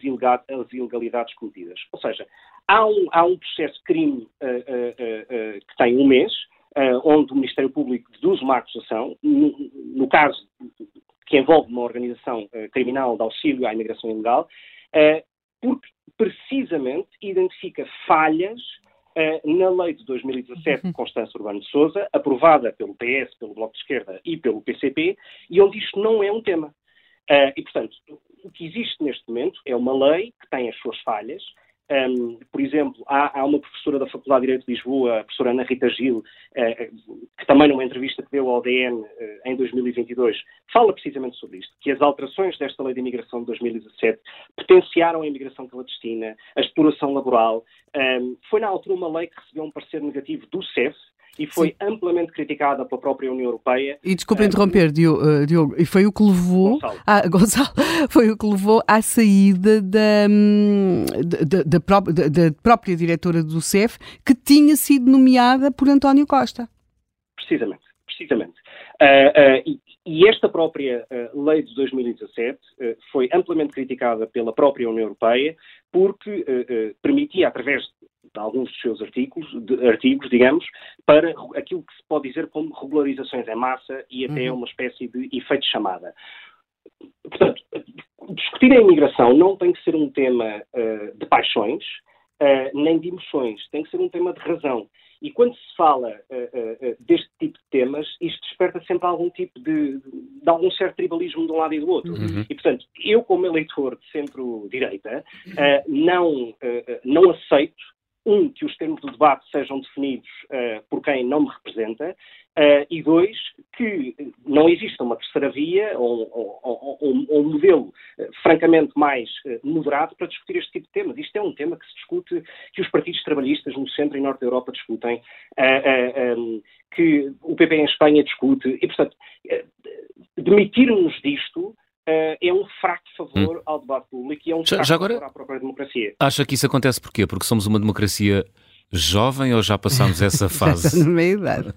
ilegalidades cometidas. Ou seja, há um processo de crime que tem um mês, onde o Ministério Público deduz uma acusação, no caso que envolve uma organização criminal de auxílio à imigração ilegal, porque precisamente identifica falhas na lei de 2017 de Constância Urbano de Sousa, aprovada pelo PS, pelo Bloco de Esquerda e pelo PCP, e onde isto não é um tema. E, portanto, o que existe neste momento é uma lei que tem as suas falhas. Por exemplo, há uma professora da Faculdade de Direito de Lisboa, a professora Ana Rita Gil, que também numa entrevista que deu ao DN em 2022, fala precisamente sobre isto, que as alterações desta lei de imigração de 2017 potenciaram a imigração clandestina, a exploração laboral. Foi na altura uma lei que recebeu um parecer negativo do CEF e foi Sim. amplamente criticada pela própria União Europeia. E desculpa interromper, Diogo, e foi o que levou Gonçalo, foi o que levou à saída da própria diretora do CEF, que tinha sido nomeada por António Costa. Precisamente. E esta própria lei de 2017 foi amplamente criticada pela própria União Europeia porque permitia, através de alguns dos seus artigos, digamos, para aquilo que se pode dizer como regularizações em massa e até uma espécie de efeito de chamada. Portanto, discutir a imigração não tem que ser um tema de paixões, nem de emoções, tem que ser um tema de razão. E quando se fala deste tipo de temas, isto desperta sempre algum tipo de algum certo tribalismo de um lado e do outro. Uhum. E, portanto, eu como eleitor de centro-direita não aceito, que os termos do debate sejam definidos por quem não me representa e, dois, que não exista uma terceira via ou um modelo francamente mais moderado para discutir este tipo de temas. Isto é um tema que se discute, que os partidos trabalhistas no centro e norte da Europa discutem, que o PP em Espanha discute e, portanto, demitir-nos disto é um fraco favor ao debate público e é um fraco favor à própria democracia. Acha que isso acontece porquê? Porque somos uma democracia jovem ou já passámos essa fase? Na minha idade.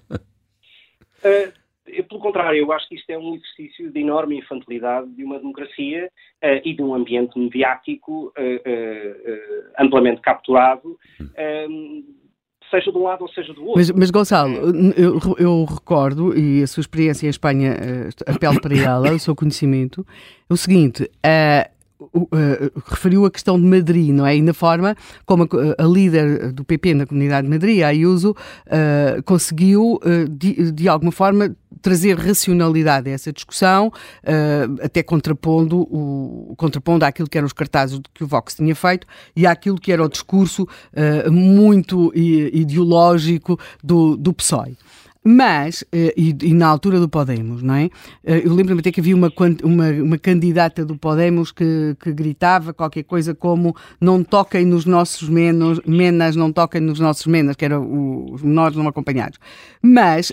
Pelo contrário, eu acho que isto é um exercício de enorme infantilidade de uma democracia e de um ambiente mediático amplamente capturado, seja de um lado ou seja do outro. Mas Gonçalo, eu recordo, e a sua experiência em Espanha, apelo para ela, o seu conhecimento, é o seguinte, referiu a questão de Madrid, não é? E na forma como a líder do PP na Comunidade de Madrid, a Ayuso, conseguiu, de alguma forma, trazer racionalidade a essa discussão, até contrapondo àquilo que eram os cartazes que o Vox tinha feito e àquilo que era o discurso muito ideológico do PSOE. Mas, e na altura do Podemos, não é? Eu lembro-me até que havia uma candidata do Podemos que gritava qualquer coisa como não toquem nos nossos menas, não toquem nos nossos menas, que era os menores não acompanhados. Mas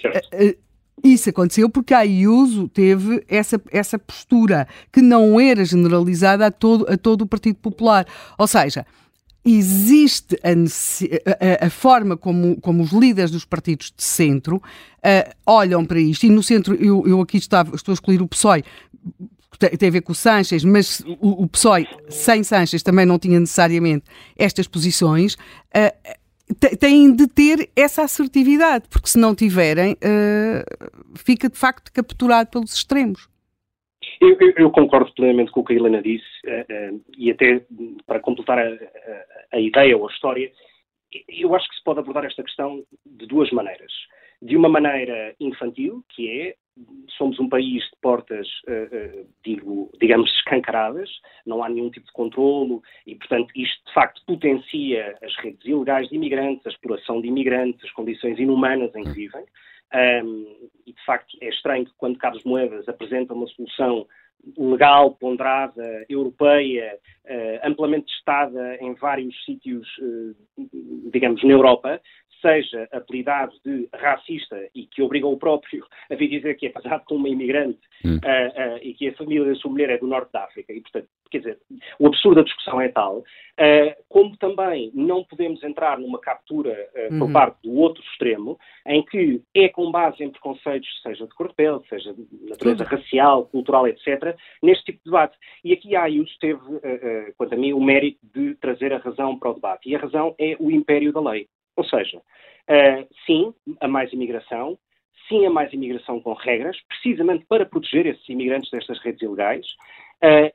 isso aconteceu porque a Ayuso teve essa postura que não era generalizada a todo o Partido Popular. Ou seja, existe a forma como os líderes dos partidos de centro olham para isto. E no centro, eu aqui estou a escolher o PSOE, tem a ver com o Sánchez, mas o PSOE sem Sánchez também não tinha necessariamente estas posições. Têm de ter essa assertividade, porque se não tiverem, fica de facto capturado pelos extremos. Eu concordo plenamente com o que a Helena disse e até para completar a ideia ou a história, eu acho que se pode abordar esta questão de duas maneiras. De uma maneira infantil, que é, somos um país de portas, digamos, escancaradas, não há nenhum tipo de controlo e, portanto, isto de facto potencia as redes ilegais de imigrantes, a exploração de imigrantes, as condições inumanas em que vivem. E de facto é estranho que quando Carlos Moedas apresenta uma solução legal, ponderada, europeia, amplamente testada em vários sítios, digamos, na Europa, seja apelidado de racista e que obriga o próprio a vir dizer que é casado com uma imigrante e que a família da sua mulher é do norte da África. E, portanto, quer dizer, o absurdo da discussão é tal, como também não podemos entrar numa captura por parte do outro extremo, em que é com base em preconceitos, seja de cor de pele, seja de natureza racial, cultural, etc., neste tipo de debate. E aqui a Ayuso teve, quanto a mim, o mérito de trazer a razão para o debate. E a razão é o império da lei. Ou seja, sim, há mais imigração, com regras, precisamente para proteger esses imigrantes destas redes ilegais,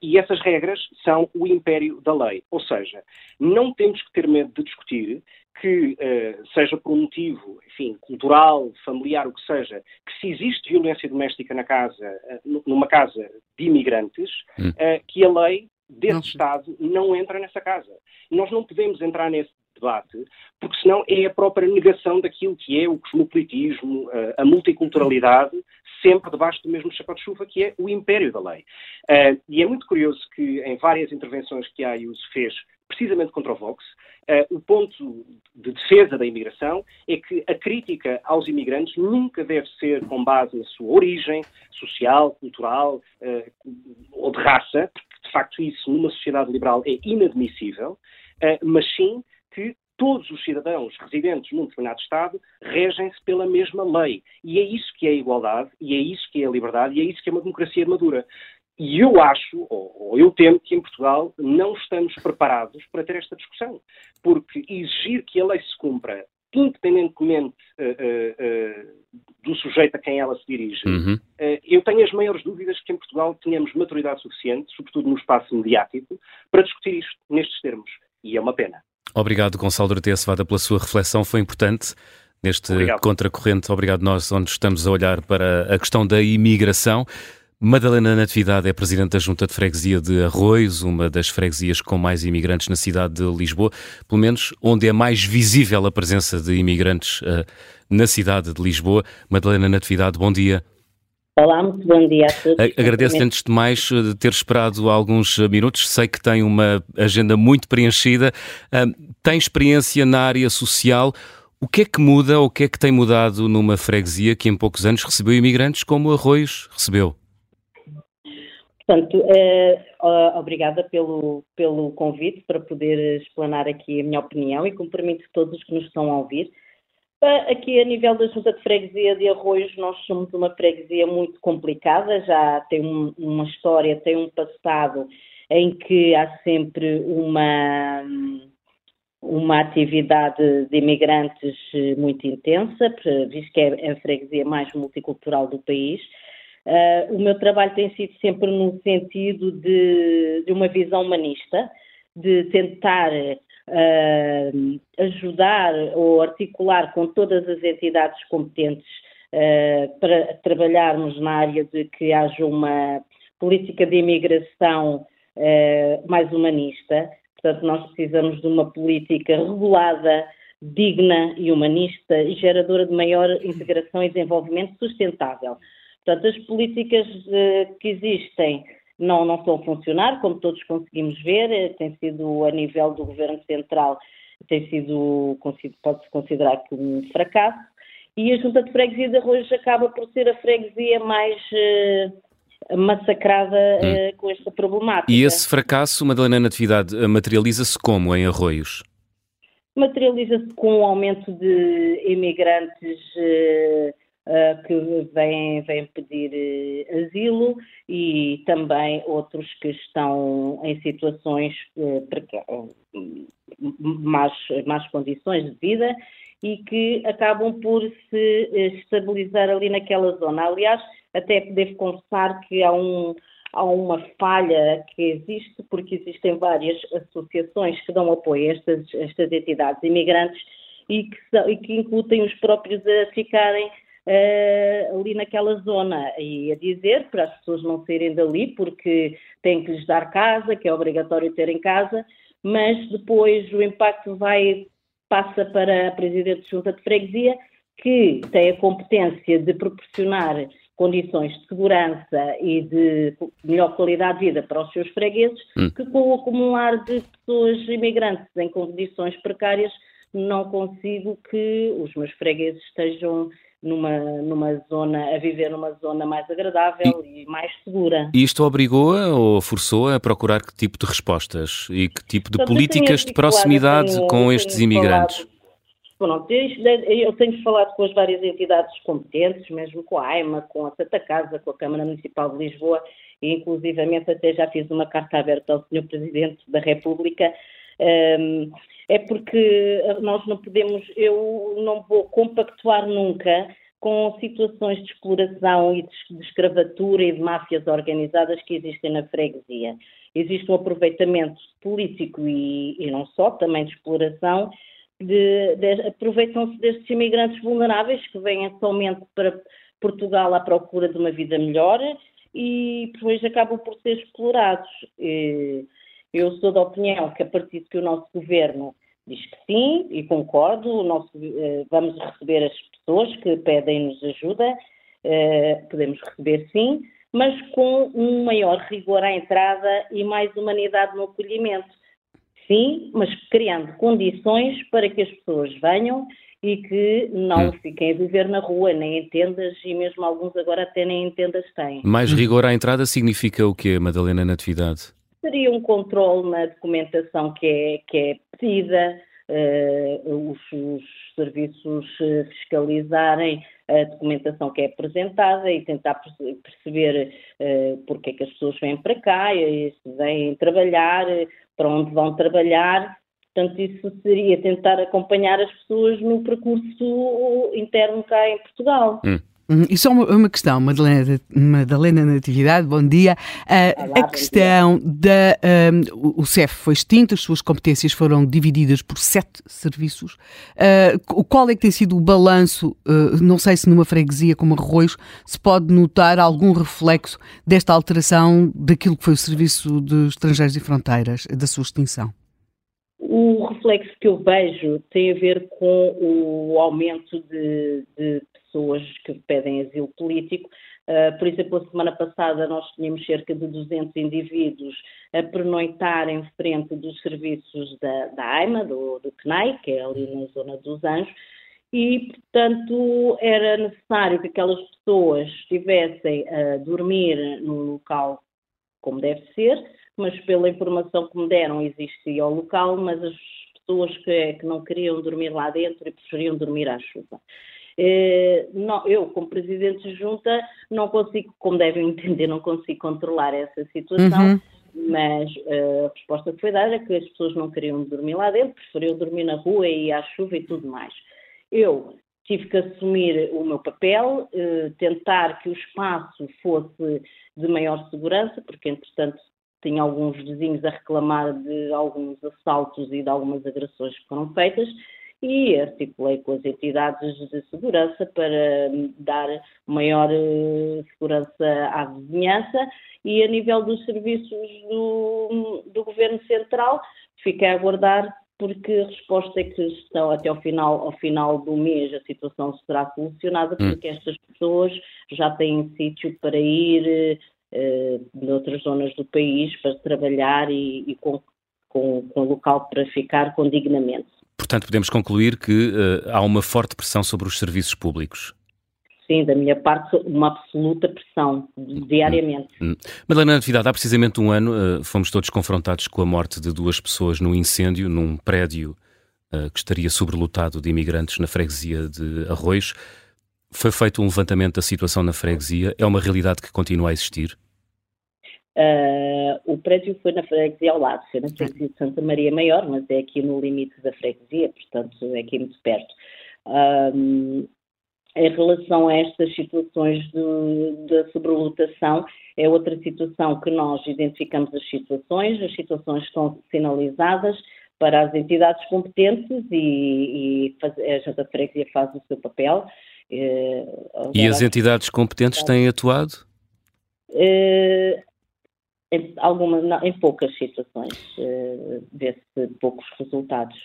e essas regras são o império da lei. Ou seja, não temos que ter medo de discutir que, seja por um motivo, enfim, cultural, familiar, o que seja, que se existe violência doméstica na casa, numa casa de imigrantes, que a lei desse Estado não entra nessa casa. Nós não podemos entrar nesse debate, porque senão é a própria negação daquilo que é o cosmopolitismo, a multiculturalidade, sempre debaixo do mesmo chapéu de chuva, que é o império da lei. E é muito curioso que em várias intervenções que a Ayuso fez, precisamente contra o Vox. O ponto de defesa da imigração é que a crítica aos imigrantes nunca deve ser com base na sua origem social, cultural ou de raça, porque de facto isso numa sociedade liberal é inadmissível, mas sim que todos os cidadãos residentes num determinado Estado regem-se pela mesma lei. E é isso que é a igualdade, e é isso que é a liberdade, e é isso que é uma democracia madura. E eu acho, ou eu temo, que em Portugal não estamos preparados para ter esta discussão. Porque exigir que a lei se cumpra, independentemente do sujeito a quem ela se dirige, eu tenho as maiores dúvidas que em Portugal tenhamos maturidade suficiente, sobretudo no espaço mediático, para discutir isto nestes termos. E é uma pena. Obrigado, Gonçalo Doroteu Cevada, pela sua reflexão. Foi importante neste Contracorrente. Obrigado nós, onde estamos a olhar para a questão da imigração. Madalena Natividade é presidente da Junta de Freguesia de Arroios, uma das freguesias com mais imigrantes na cidade de Lisboa, pelo menos onde é mais visível a presença de imigrantes na cidade de Lisboa. Madalena Natividade, bom dia. Olá, muito bom dia a todos. Agradeço-lhe antes de mais ter esperado alguns minutos, sei que tem uma agenda muito preenchida, tem experiência na área social. O que é que muda ou o que é que tem mudado numa freguesia que em poucos anos recebeu imigrantes como Arroios recebeu? Portanto, obrigada pelo convite para poder explanar aqui a minha opinião e cumprimento todos os que nos estão a ouvir. Aqui, a nível da Junta de Freguesia de Arroios, nós somos uma freguesia muito complicada, já tem uma história, tem um passado em que há sempre uma atividade de imigrantes muito intensa, visto que é a freguesia mais multicultural do país. O meu trabalho tem sido sempre no sentido de uma visão humanista, de tentar ajudar ou articular com todas as entidades competentes para trabalharmos na área de que haja uma política de imigração mais humanista. Portanto, nós precisamos de uma política regulada, digna e humanista e geradora de maior integração e desenvolvimento sustentável. Portanto, as políticas que existem não estão a funcionar, como todos conseguimos ver, tem sido a nível do Governo Central, pode-se considerar que um fracasso, e a Junta de Freguesia de Arroios acaba por ser a freguesia mais massacrada com esta problemática. E esse fracasso, Madalena Natividade, materializa-se como em Arroios? Materializa-se com o aumento de imigrantes que vêm pedir asilo e também outros que estão em situações más condições de vida e que acabam por se estabilizar ali naquela zona. Aliás, até devo confessar que há uma falha que existe, porque existem várias associações que dão apoio a estas entidades imigrantes e que incutem os próprios a ficarem ali naquela zona, e a dizer para as pessoas não saírem dali porque têm que lhes dar casa, que é obrigatório terem casa, mas depois o impacto passa para a Presidente de Junta de Freguesia, que tem a competência de proporcionar condições de segurança e de melhor qualidade de vida para os seus fregueses, que com o acumular de pessoas imigrantes em condições precárias não consigo que os meus fregueses estejam numa zona, a viver numa zona mais agradável e mais segura. E isto obrigou-a ou forçou-a a procurar que tipo de respostas e que tipo de políticas de proximidade com estes imigrantes? Eu tenho falado com as várias entidades competentes, mesmo com a AIMA, com a Santa Casa, com a Câmara Municipal de Lisboa, e inclusivamente até já fiz uma carta aberta ao Sr. Presidente da República. É porque nós não podemos, eu não vou compactuar nunca com situações de exploração e de escravatura e de máfias organizadas que existem na freguesia. Existe um aproveitamento político e não só, também de exploração, aproveitam-se destes imigrantes vulneráveis que vêm somente para Portugal à procura de uma vida melhor e depois acabam por ser explorados. Eu sou da opinião que a partir que o nosso governo diz que sim, e concordo, vamos receber as pessoas que pedem-nos ajuda, podemos receber sim, mas com um maior rigor à entrada e mais humanidade no acolhimento. sim, mas criando condições para que as pessoas venham e que não fiquem a viver na rua, nem em tendas, e mesmo alguns agora até nem em tendas têm. Mais rigor à entrada significa o quê, Madalena Natividade? Seria um controle na documentação que é pedida, os serviços fiscalizarem a documentação que é apresentada e tentar perceber porque é que as pessoas vêm para cá, e se vêm trabalhar, para onde vão trabalhar. Portanto, isso seria tentar acompanhar as pessoas no percurso interno cá em Portugal. E só uma questão, Madalena Natividade, bom dia. Olá, a questão da... o CEF foi extinto, as suas competências foram divididas por 7 serviços. Qual é que tem sido o balanço, não sei se numa freguesia como Arroios, se pode notar algum reflexo desta alteração daquilo que foi o Serviço de Estrangeiros e Fronteiras, da sua extinção? O reflexo que eu vejo tem a ver com o aumento de pessoas que pedem asilo político. Por exemplo, a semana passada nós tínhamos cerca de 200 indivíduos a pernoitar em frente dos serviços da AIMA, do CNAI, que é ali na zona dos Anjos, e, portanto, era necessário que aquelas pessoas estivessem a dormir no local como deve ser, mas pela informação que me deram existia o local, mas as pessoas que não queriam dormir lá dentro e preferiam dormir à chuva. Eu, como Presidente de Junta, não consigo, como devem entender, não consigo controlar essa situação, mas a resposta que foi dada é que as pessoas não queriam dormir lá dentro, preferiam dormir na rua e à chuva e tudo mais. Eu tive que assumir o meu papel, tentar que o espaço fosse de maior segurança, porque, entretanto, tinha alguns vizinhos a reclamar de alguns assaltos e de algumas agressões que foram feitas, e articulei com as entidades de segurança para dar maior segurança à vizinhança, e a nível dos serviços do Governo Central fiquei a aguardar, porque a resposta é que estão até ao final do mês a situação será solucionada, porque estas pessoas já têm sítio para ir de outras zonas do país para trabalhar e com local para ficar com dignamente. Portanto, podemos concluir que há uma forte pressão sobre os serviços públicos. Sim, da minha parte, uma absoluta pressão, diariamente. Madalena Natividade, há precisamente um ano fomos todos confrontados com a morte de 2 pessoas num incêndio, num prédio que estaria sobrelotado de imigrantes na freguesia de Arroios. Foi feito um levantamento da situação na freguesia. É uma realidade que continua a existir? O prédio foi na freguesia ao lado, foi na freguesia de Santa Maria Maior, mas é aqui no limite da freguesia, portanto é aqui muito perto. Em relação a estas situações da sobrelotação, é outra situação que nós identificamos as situações estão sinalizadas para as entidades competentes e a Junta de Freguesia faz o seu papel. E as entidades competentes têm atuado? Em poucas situações, vê-se poucos resultados.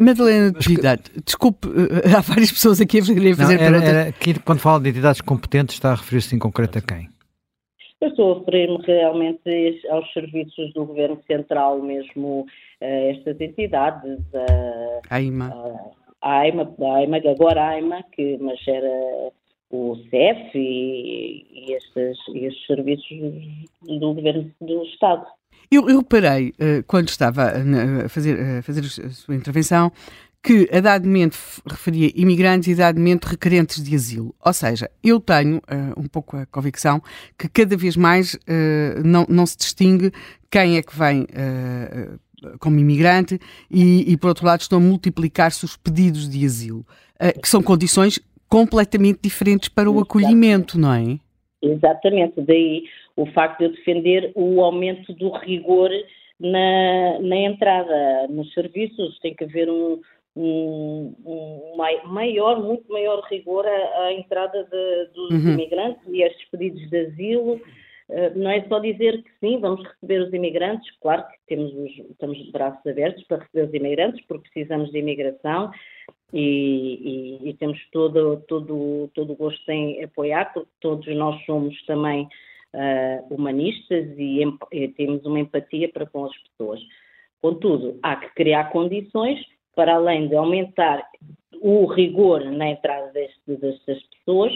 Madalena Natividade, desculpe, há várias pessoas aqui a fazer perguntas. Quando fala de entidades competentes, está a referir-se em concreto a quem? Eu estou a referir-me realmente aos serviços do Governo Central, mesmo estas entidades. A AIMA, agora a AIMA, mas era o CEF e estes serviços do Governo do Estado. Eu reparei, quando estava a fazer a sua intervenção, que a dado momento referia imigrantes e a dado momento requerentes de asilo. Ou seja, eu tenho um pouco a convicção que cada vez mais não se distingue quem é que vem como imigrante e, por outro lado, estão a multiplicar-se os pedidos de asilo, que são condições completamente diferentes para o acolhimento, não é? Exatamente, daí o facto de eu defender o aumento do rigor na entrada nos serviços. Tem que haver um muito maior rigor à entrada dos imigrantes e estes pedidos de asilo. Não é só dizer que sim, vamos receber os imigrantes, claro que estamos de braços abertos para receber os imigrantes, porque precisamos de imigração e temos todo o gosto em apoiar, porque todos nós somos também humanistas e temos uma empatia para com as pessoas. Contudo, há que criar condições para, além de aumentar o rigor na entrada destas pessoas,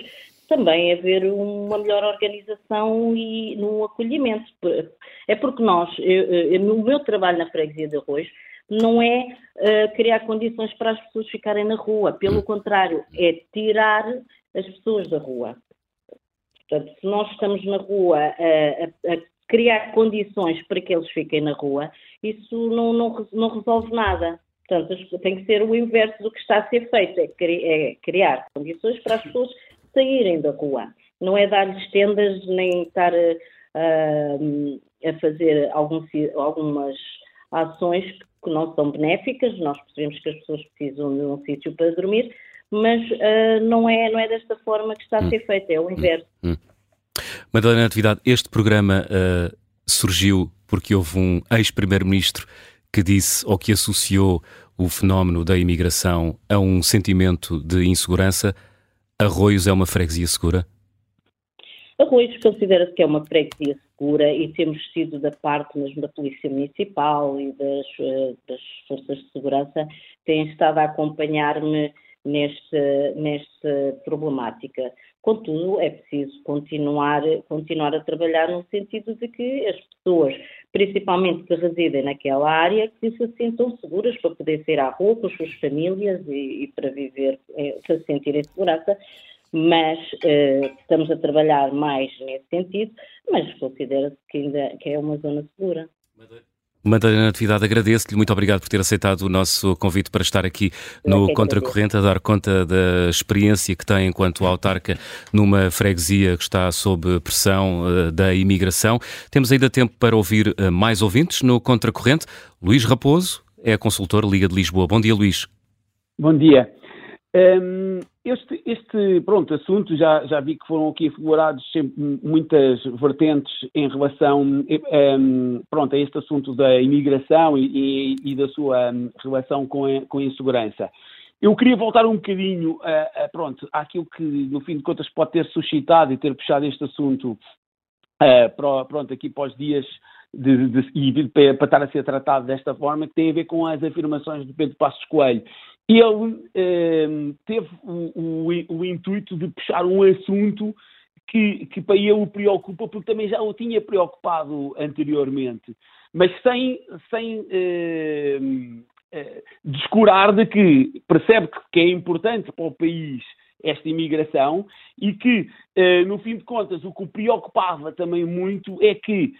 também haver uma melhor organização e no acolhimento. É porque nós, no meu trabalho na freguesia de Arroios, não é criar condições para as pessoas ficarem na rua, pelo contrário, é tirar as pessoas da rua. Portanto, se nós estamos na rua a criar condições para que eles fiquem na rua, isso não resolve nada. Portanto, tem que ser o inverso do que está a ser feito, é criar condições para as pessoas saírem da rua. Não é dar-lhes tendas, nem estar a fazer algumas ações que não são benéficas. Nós percebemos que as pessoas precisam de um sítio para dormir, mas não é desta forma que está a ser feito, é o inverso. Madalena Natividade, este programa surgiu porque houve um ex-primeiro-ministro que disse ou que associou o fenómeno da imigração a um sentimento de insegurança. Arroios é uma freguesia segura? Arroios considera-se que é uma freguesia segura e temos sido da parte mesmo da Polícia Municipal e das forças de segurança têm estado a acompanhar-me nesta problemática. Contudo, é preciso continuar a trabalhar no sentido de que as pessoas, principalmente que residem naquela área, que se sintam seguras para poder sair à rua com as suas famílias e para viver, para se sentirem segurança, mas estamos a trabalhar mais nesse sentido, mas considera-se que ainda que é uma zona segura. Madalena Natividade, agradeço-lhe, muito obrigado por ter aceitado o nosso convite para estar aqui no Contracorrente, a dar conta da experiência que tem enquanto autarca numa freguesia que está sob pressão da imigração. Temos ainda tempo para ouvir mais ouvintes no Contracorrente. Luís Raposo é consultor Liga de Lisboa. Bom dia, Luís. Bom dia. Este assunto, já vi que foram aqui aflorados muitas vertentes em relação a este assunto da imigração e da sua relação com a insegurança. Eu queria voltar um bocadinho àquilo que, no fim de contas, pode ter suscitado e ter puxado este assunto aqui para os dias para estar a ser tratado desta forma, que tem a ver com as afirmações de Pedro Passos Coelho. Ele teve o intuito de puxar um assunto que para ele o preocupa, porque também já o tinha preocupado anteriormente, mas sem descurar de que percebe que é importante para o país esta imigração e que, no fim de contas, o que o preocupava também muito é que,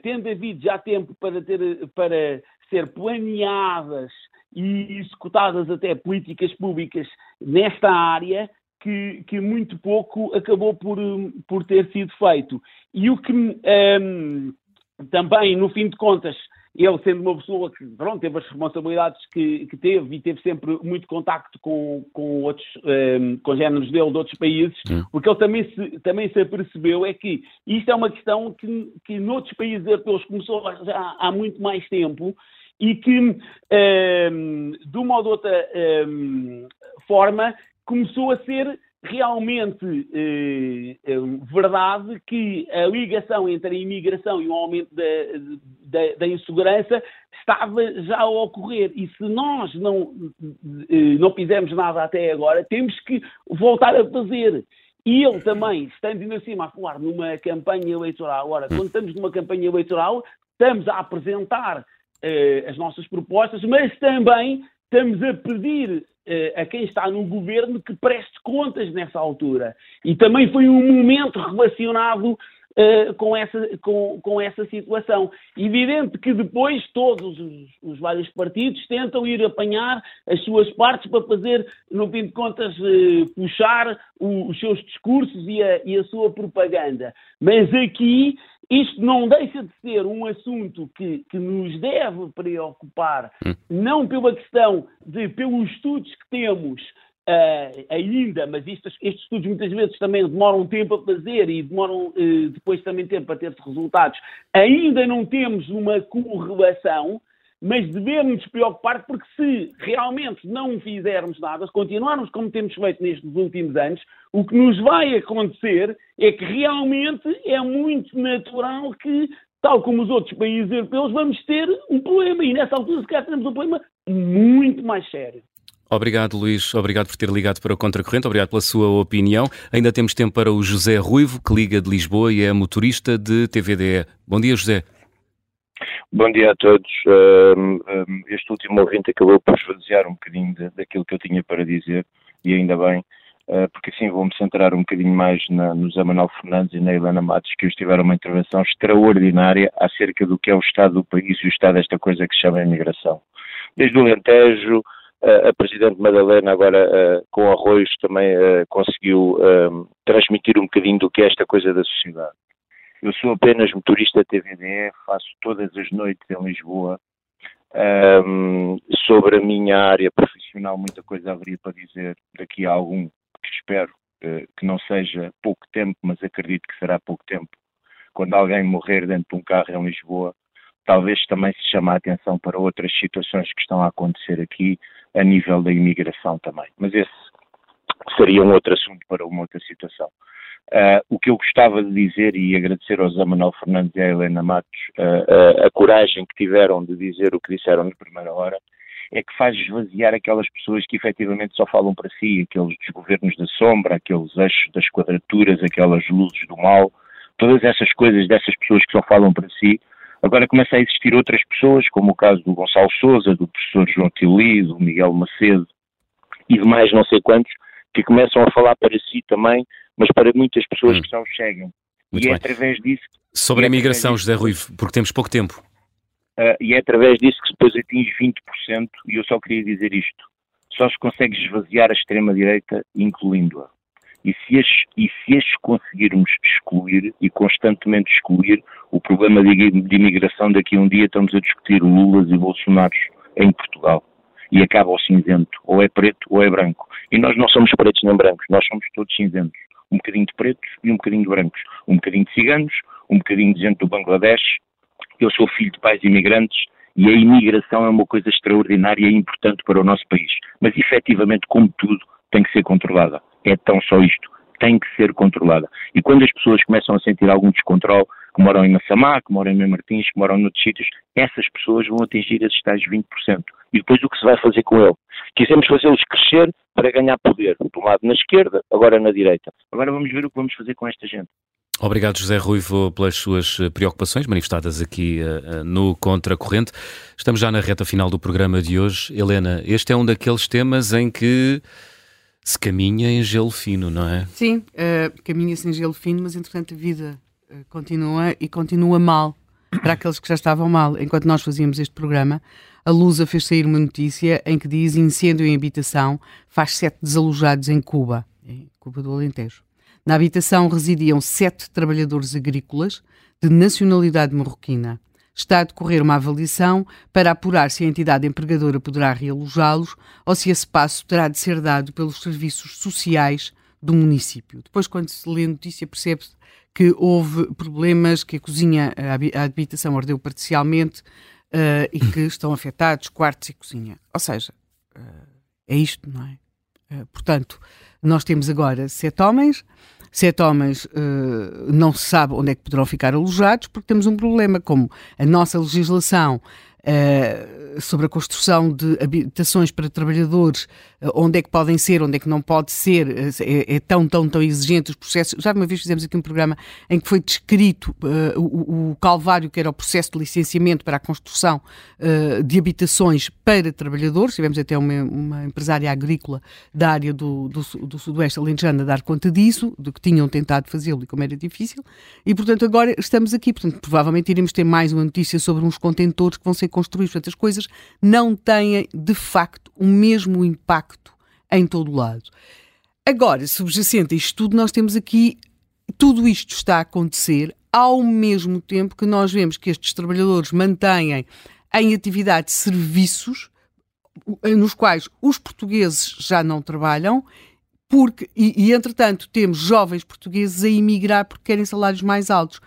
tendo havido já tempo para ser planeadas e executadas até políticas públicas nesta área, que muito pouco acabou por ter sido feito. E o que também, no fim de contas, ele sendo uma pessoa que teve as responsabilidades que teve e teve sempre muito contacto com outros congéneres dele de outros países, porque ele também se apercebeu é que isto é uma questão que noutros países europeus começou já há muito mais tempo e que, de uma ou de outra forma, começou a ser realmente verdade que a ligação entre a imigração e o aumento da insegurança estava já a ocorrer. E se nós não fizermos nada até agora, temos que voltar a fazer. E ele também, estando ainda acima a falar numa campanha eleitoral, ora, quando estamos numa campanha eleitoral, estamos a apresentar as nossas propostas, mas também estamos a pedir a quem está no governo que preste contas nessa altura. E também foi um momento relacionado com essa situação. Evidente que depois todos os vários partidos tentam ir apanhar as suas partes para fazer, no fim de contas, puxar os seus discursos e a sua propaganda. Mas aqui isto não deixa de ser um assunto que nos deve preocupar, não pela questão pelos estudos que temos ainda, mas estes estudos muitas vezes também demoram tempo a fazer e demoram depois também tempo a ter-se resultados. Ainda não temos uma correlação, mas devemos nos preocupar porque se realmente não fizermos nada, se continuarmos como temos feito nestes últimos anos, o que nos vai acontecer é que realmente é muito natural que tal como os outros países europeus, vamos ter um problema. E nessa altura, se calhar, teremos um problema muito mais sério. Obrigado, Luís. Obrigado por ter ligado para o Contracorrente. Obrigado pela sua opinião. Ainda temos tempo para o José Ruivo, que liga de Lisboa e é motorista de TVDE. Bom dia, José. Bom dia a todos. Este último ouvinte acabou por esvaziar um bocadinho daquilo que eu tinha para dizer, e ainda bem, porque assim vou-me centrar um bocadinho mais no Zé Manuel Fernandes e na Helena Matos, que hoje tiveram uma intervenção extraordinária acerca do que é o estado do país e o estado desta coisa que se chama imigração. Desde o Alentejo, a Presidente Madalena agora com arroz também conseguiu transmitir um bocadinho do que é esta coisa da sociedade. Eu sou apenas motorista TVDE, faço todas as noites em Lisboa. Sobre a minha área profissional, muita coisa haveria para dizer daqui a algum, que espero que não seja pouco tempo, mas acredito que será pouco tempo. Quando alguém morrer dentro de um carro em Lisboa, talvez também se chame a atenção para outras situações que estão a acontecer aqui, a nível da imigração também. Mas esse seria um outro assunto para uma outra situação. O que eu gostava de dizer, e agradecer ao Zé Manuel Fernandes e à Helena Matos a coragem que tiveram de dizer o que disseram na primeira hora, é que faz esvaziar aquelas pessoas que efetivamente só falam para si, aqueles desgovernos da sombra, aqueles eixos das quadraturas, aquelas luzes do mal, todas essas coisas dessas pessoas que só falam para si. Agora começa a existir outras pessoas, como o caso do Gonçalo Sousa, do professor João Tili, do Miguel Macedo e de mais não sei quantos, que começam a falar para si também, mas para muitas pessoas que não chegam. Muito e é através disso... Sobre a imigração, José Ruivo, porque temos pouco tempo. E é através disso que depois atinge 20%, e eu só queria dizer isto, só se consegue esvaziar a extrema-direita, incluindo-a. E se as conseguirmos excluir, e constantemente excluir, o problema de imigração, daqui a um dia estamos a discutir Lulas e Bolsonaros em Portugal. E acaba o cinzento, ou é preto ou é branco. E nós não somos pretos nem brancos, nós somos todos cinzentos. Um bocadinho de pretos e um bocadinho de brancos. Um bocadinho de ciganos, um bocadinho de gente do Bangladesh. Eu sou filho de pais imigrantes e a imigração é uma coisa extraordinária e importante para o nosso país. Mas efetivamente, como tudo, tem que ser controlada. É tão só isto. Tem que ser controlada. E quando as pessoas começam a sentir algum descontrole, que moram em Massamá, que moram em Martins, que moram noutros sítios, essas pessoas vão atingir esses tais 20%. E depois o que se vai fazer com ele? Quisemos fazê-los crescer para ganhar poder. Do lado na esquerda, agora na direita. Agora vamos ver o que vamos fazer com esta gente. Obrigado, José Ruivo, pelas suas preocupações manifestadas aqui no Contracorrente. Estamos já na reta final do programa de hoje. Helena, este é um daqueles temas em que... se caminha em gelo fino, não é? Sim, caminha-se em gelo fino, mas entretanto a vida continua e continua mal para aqueles que já estavam mal. Enquanto nós fazíamos este programa, a Lusa fez sair uma notícia em que diz: incêndio em habitação faz 7 desalojados em Cuba do Alentejo. Na habitação residiam 7 trabalhadores agrícolas de nacionalidade marroquina. Está a decorrer uma avaliação para apurar se a entidade empregadora poderá realojá-los ou se esse passo terá de ser dado pelos serviços sociais do município. Depois, quando se lê a notícia, percebe-se que houve problemas, que a habitação ardeu parcialmente e que estão afetados quartos e cozinha. Ou seja, é isto, não é? Portanto, nós temos agora 7 homens não se sabe onde é que poderão ficar alojados, porque temos um problema, como a nossa legislação sobre a construção de habitações para trabalhadores, onde é que podem ser, onde é que não pode ser, é tão, tão, tão exigente os processos. Já de uma vez fizemos aqui um programa em que foi descrito o calvário que era o processo de licenciamento para a construção de habitações para trabalhadores. Tivemos até uma empresária agrícola da área do sudoeste alentejano a dar conta disso, do que tinham tentado fazê-lo e como era difícil. E, portanto, agora estamos aqui. Portanto, provavelmente iremos ter mais uma notícia sobre uns contentores que vão ser construídos. Portanto, as coisas não têm, de facto, o mesmo impacto em todo o lado. Agora, subjacente a isto tudo, nós temos aqui, tudo isto está a acontecer ao mesmo tempo que nós vemos que estes trabalhadores mantêm em atividade serviços nos quais os portugueses já não trabalham, porque, entretanto, temos jovens portugueses a emigrar porque querem salários mais altos.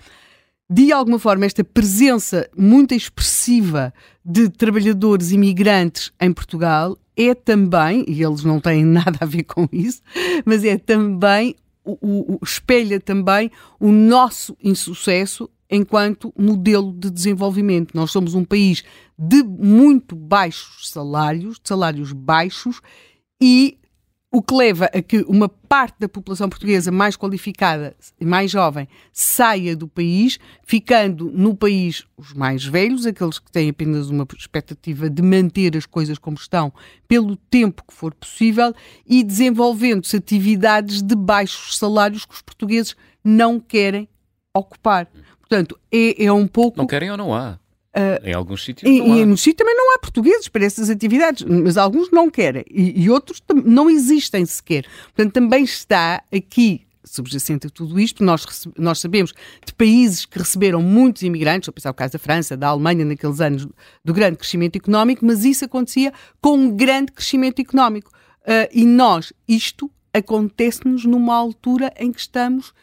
De alguma forma, esta presença muito expressiva de trabalhadores imigrantes em Portugal é também, e eles não têm nada a ver com isso, mas é também, espelha também o nosso insucesso enquanto modelo de desenvolvimento. Nós somos um país de muito baixos salários, de salários baixos, e o que leva a que uma parte da população portuguesa mais qualificada e mais jovem saia do país, ficando no país os mais velhos, aqueles que têm apenas uma expectativa de manter as coisas como estão pelo tempo que for possível, e desenvolvendo-se atividades de baixos salários que os portugueses não querem ocupar. Portanto, é um pouco... Não querem ou não há? Em alguns sítios não há. Em muitos sítios também não há portugueses para essas atividades, mas alguns não querem e outros não existem sequer. Portanto, também está aqui, subjacente a tudo isto, nós sabemos de países que receberam muitos imigrantes, vou pensar o caso da França, da Alemanha, naqueles anos do grande crescimento económico, mas isso acontecia com um grande crescimento económico. E nós, isto acontece-nos numa altura em que estamos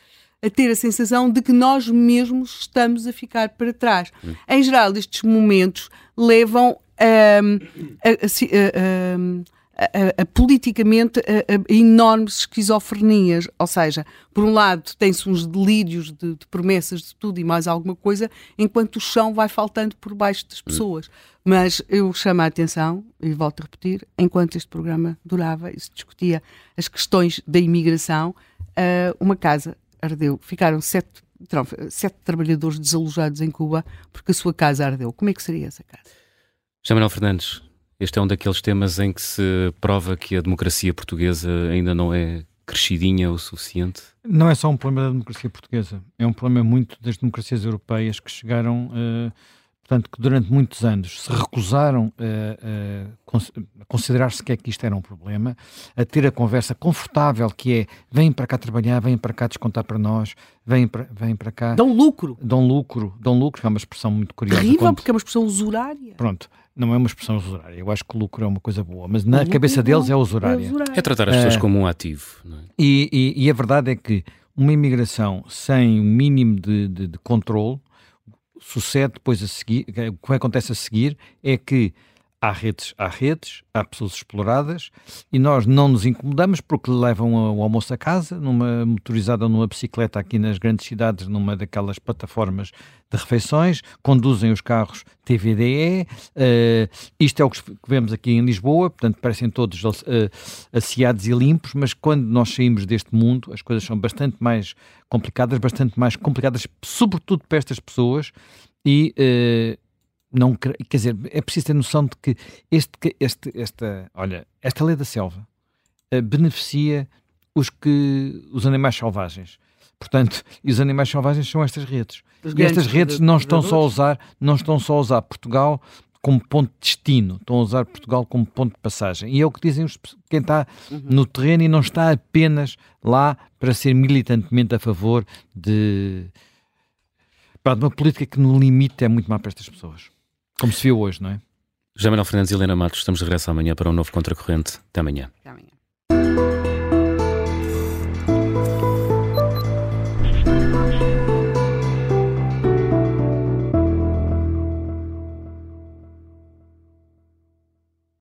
a ter a sensação de que nós mesmos estamos a ficar para trás. Em geral, estes momentos levam politicamente a enormes esquizofrenias, ou seja, por um lado tem-se uns delírios de promessas de tudo e mais alguma coisa, enquanto o chão vai faltando por baixo das pessoas. Mas eu chamo a atenção, e volto a repetir, enquanto este programa durava e se discutia as questões da imigração, uma casa ardeu. Ficaram 7 trabalhadores desalojados em Cuba porque a sua casa ardeu. Como é que seria essa casa? José Manuel Fernandes, este é um daqueles temas em que se prova que a democracia portuguesa ainda não é crescidinha o suficiente? Não é só um problema da democracia portuguesa. É um problema muito das democracias europeias que chegaram, portanto, que durante muitos anos se recusaram a considerar sequer que isto era um problema, a ter a conversa confortável que é, vêm para cá trabalhar, vêm para cá descontar para nós, vêm para cá... Dão lucro, que é uma expressão muito curiosa. Terrível, porque é uma expressão usurária. Pronto, não é uma expressão usurária, eu acho que o lucro é uma coisa boa, mas na cabeça deles é usurária. É tratar as pessoas como um ativo. Não é? E a verdade é que uma imigração sem o mínimo de controle sucede depois a seguir, o que acontece a seguir é que há redes, há pessoas exploradas e nós não nos incomodamos porque levam o almoço a casa, numa motorizada, numa bicicleta aqui nas grandes cidades, numa daquelas plataformas de refeições, conduzem os carros TVDE, isto é o que vemos aqui em Lisboa, portanto parecem todos aciados e limpos, mas quando nós saímos deste mundo as coisas são bastante mais complicadas, sobretudo para estas pessoas e... Não, quer dizer, é preciso ter noção de que esta lei da selva beneficia os animais selvagens. Portanto, e os animais selvagens são estas redes. E estas redes não estão só a usar Portugal como ponto de destino, estão a usar Portugal como ponto de passagem. E é o que dizem quem está no terreno e não está apenas lá para ser militantemente a favor de uma política que no limite é muito má para estas pessoas. Como se viu hoje, não é? José Manuel Fernandes e Helena Matos, estamos de regresso amanhã para um novo Contracorrente. Até amanhã.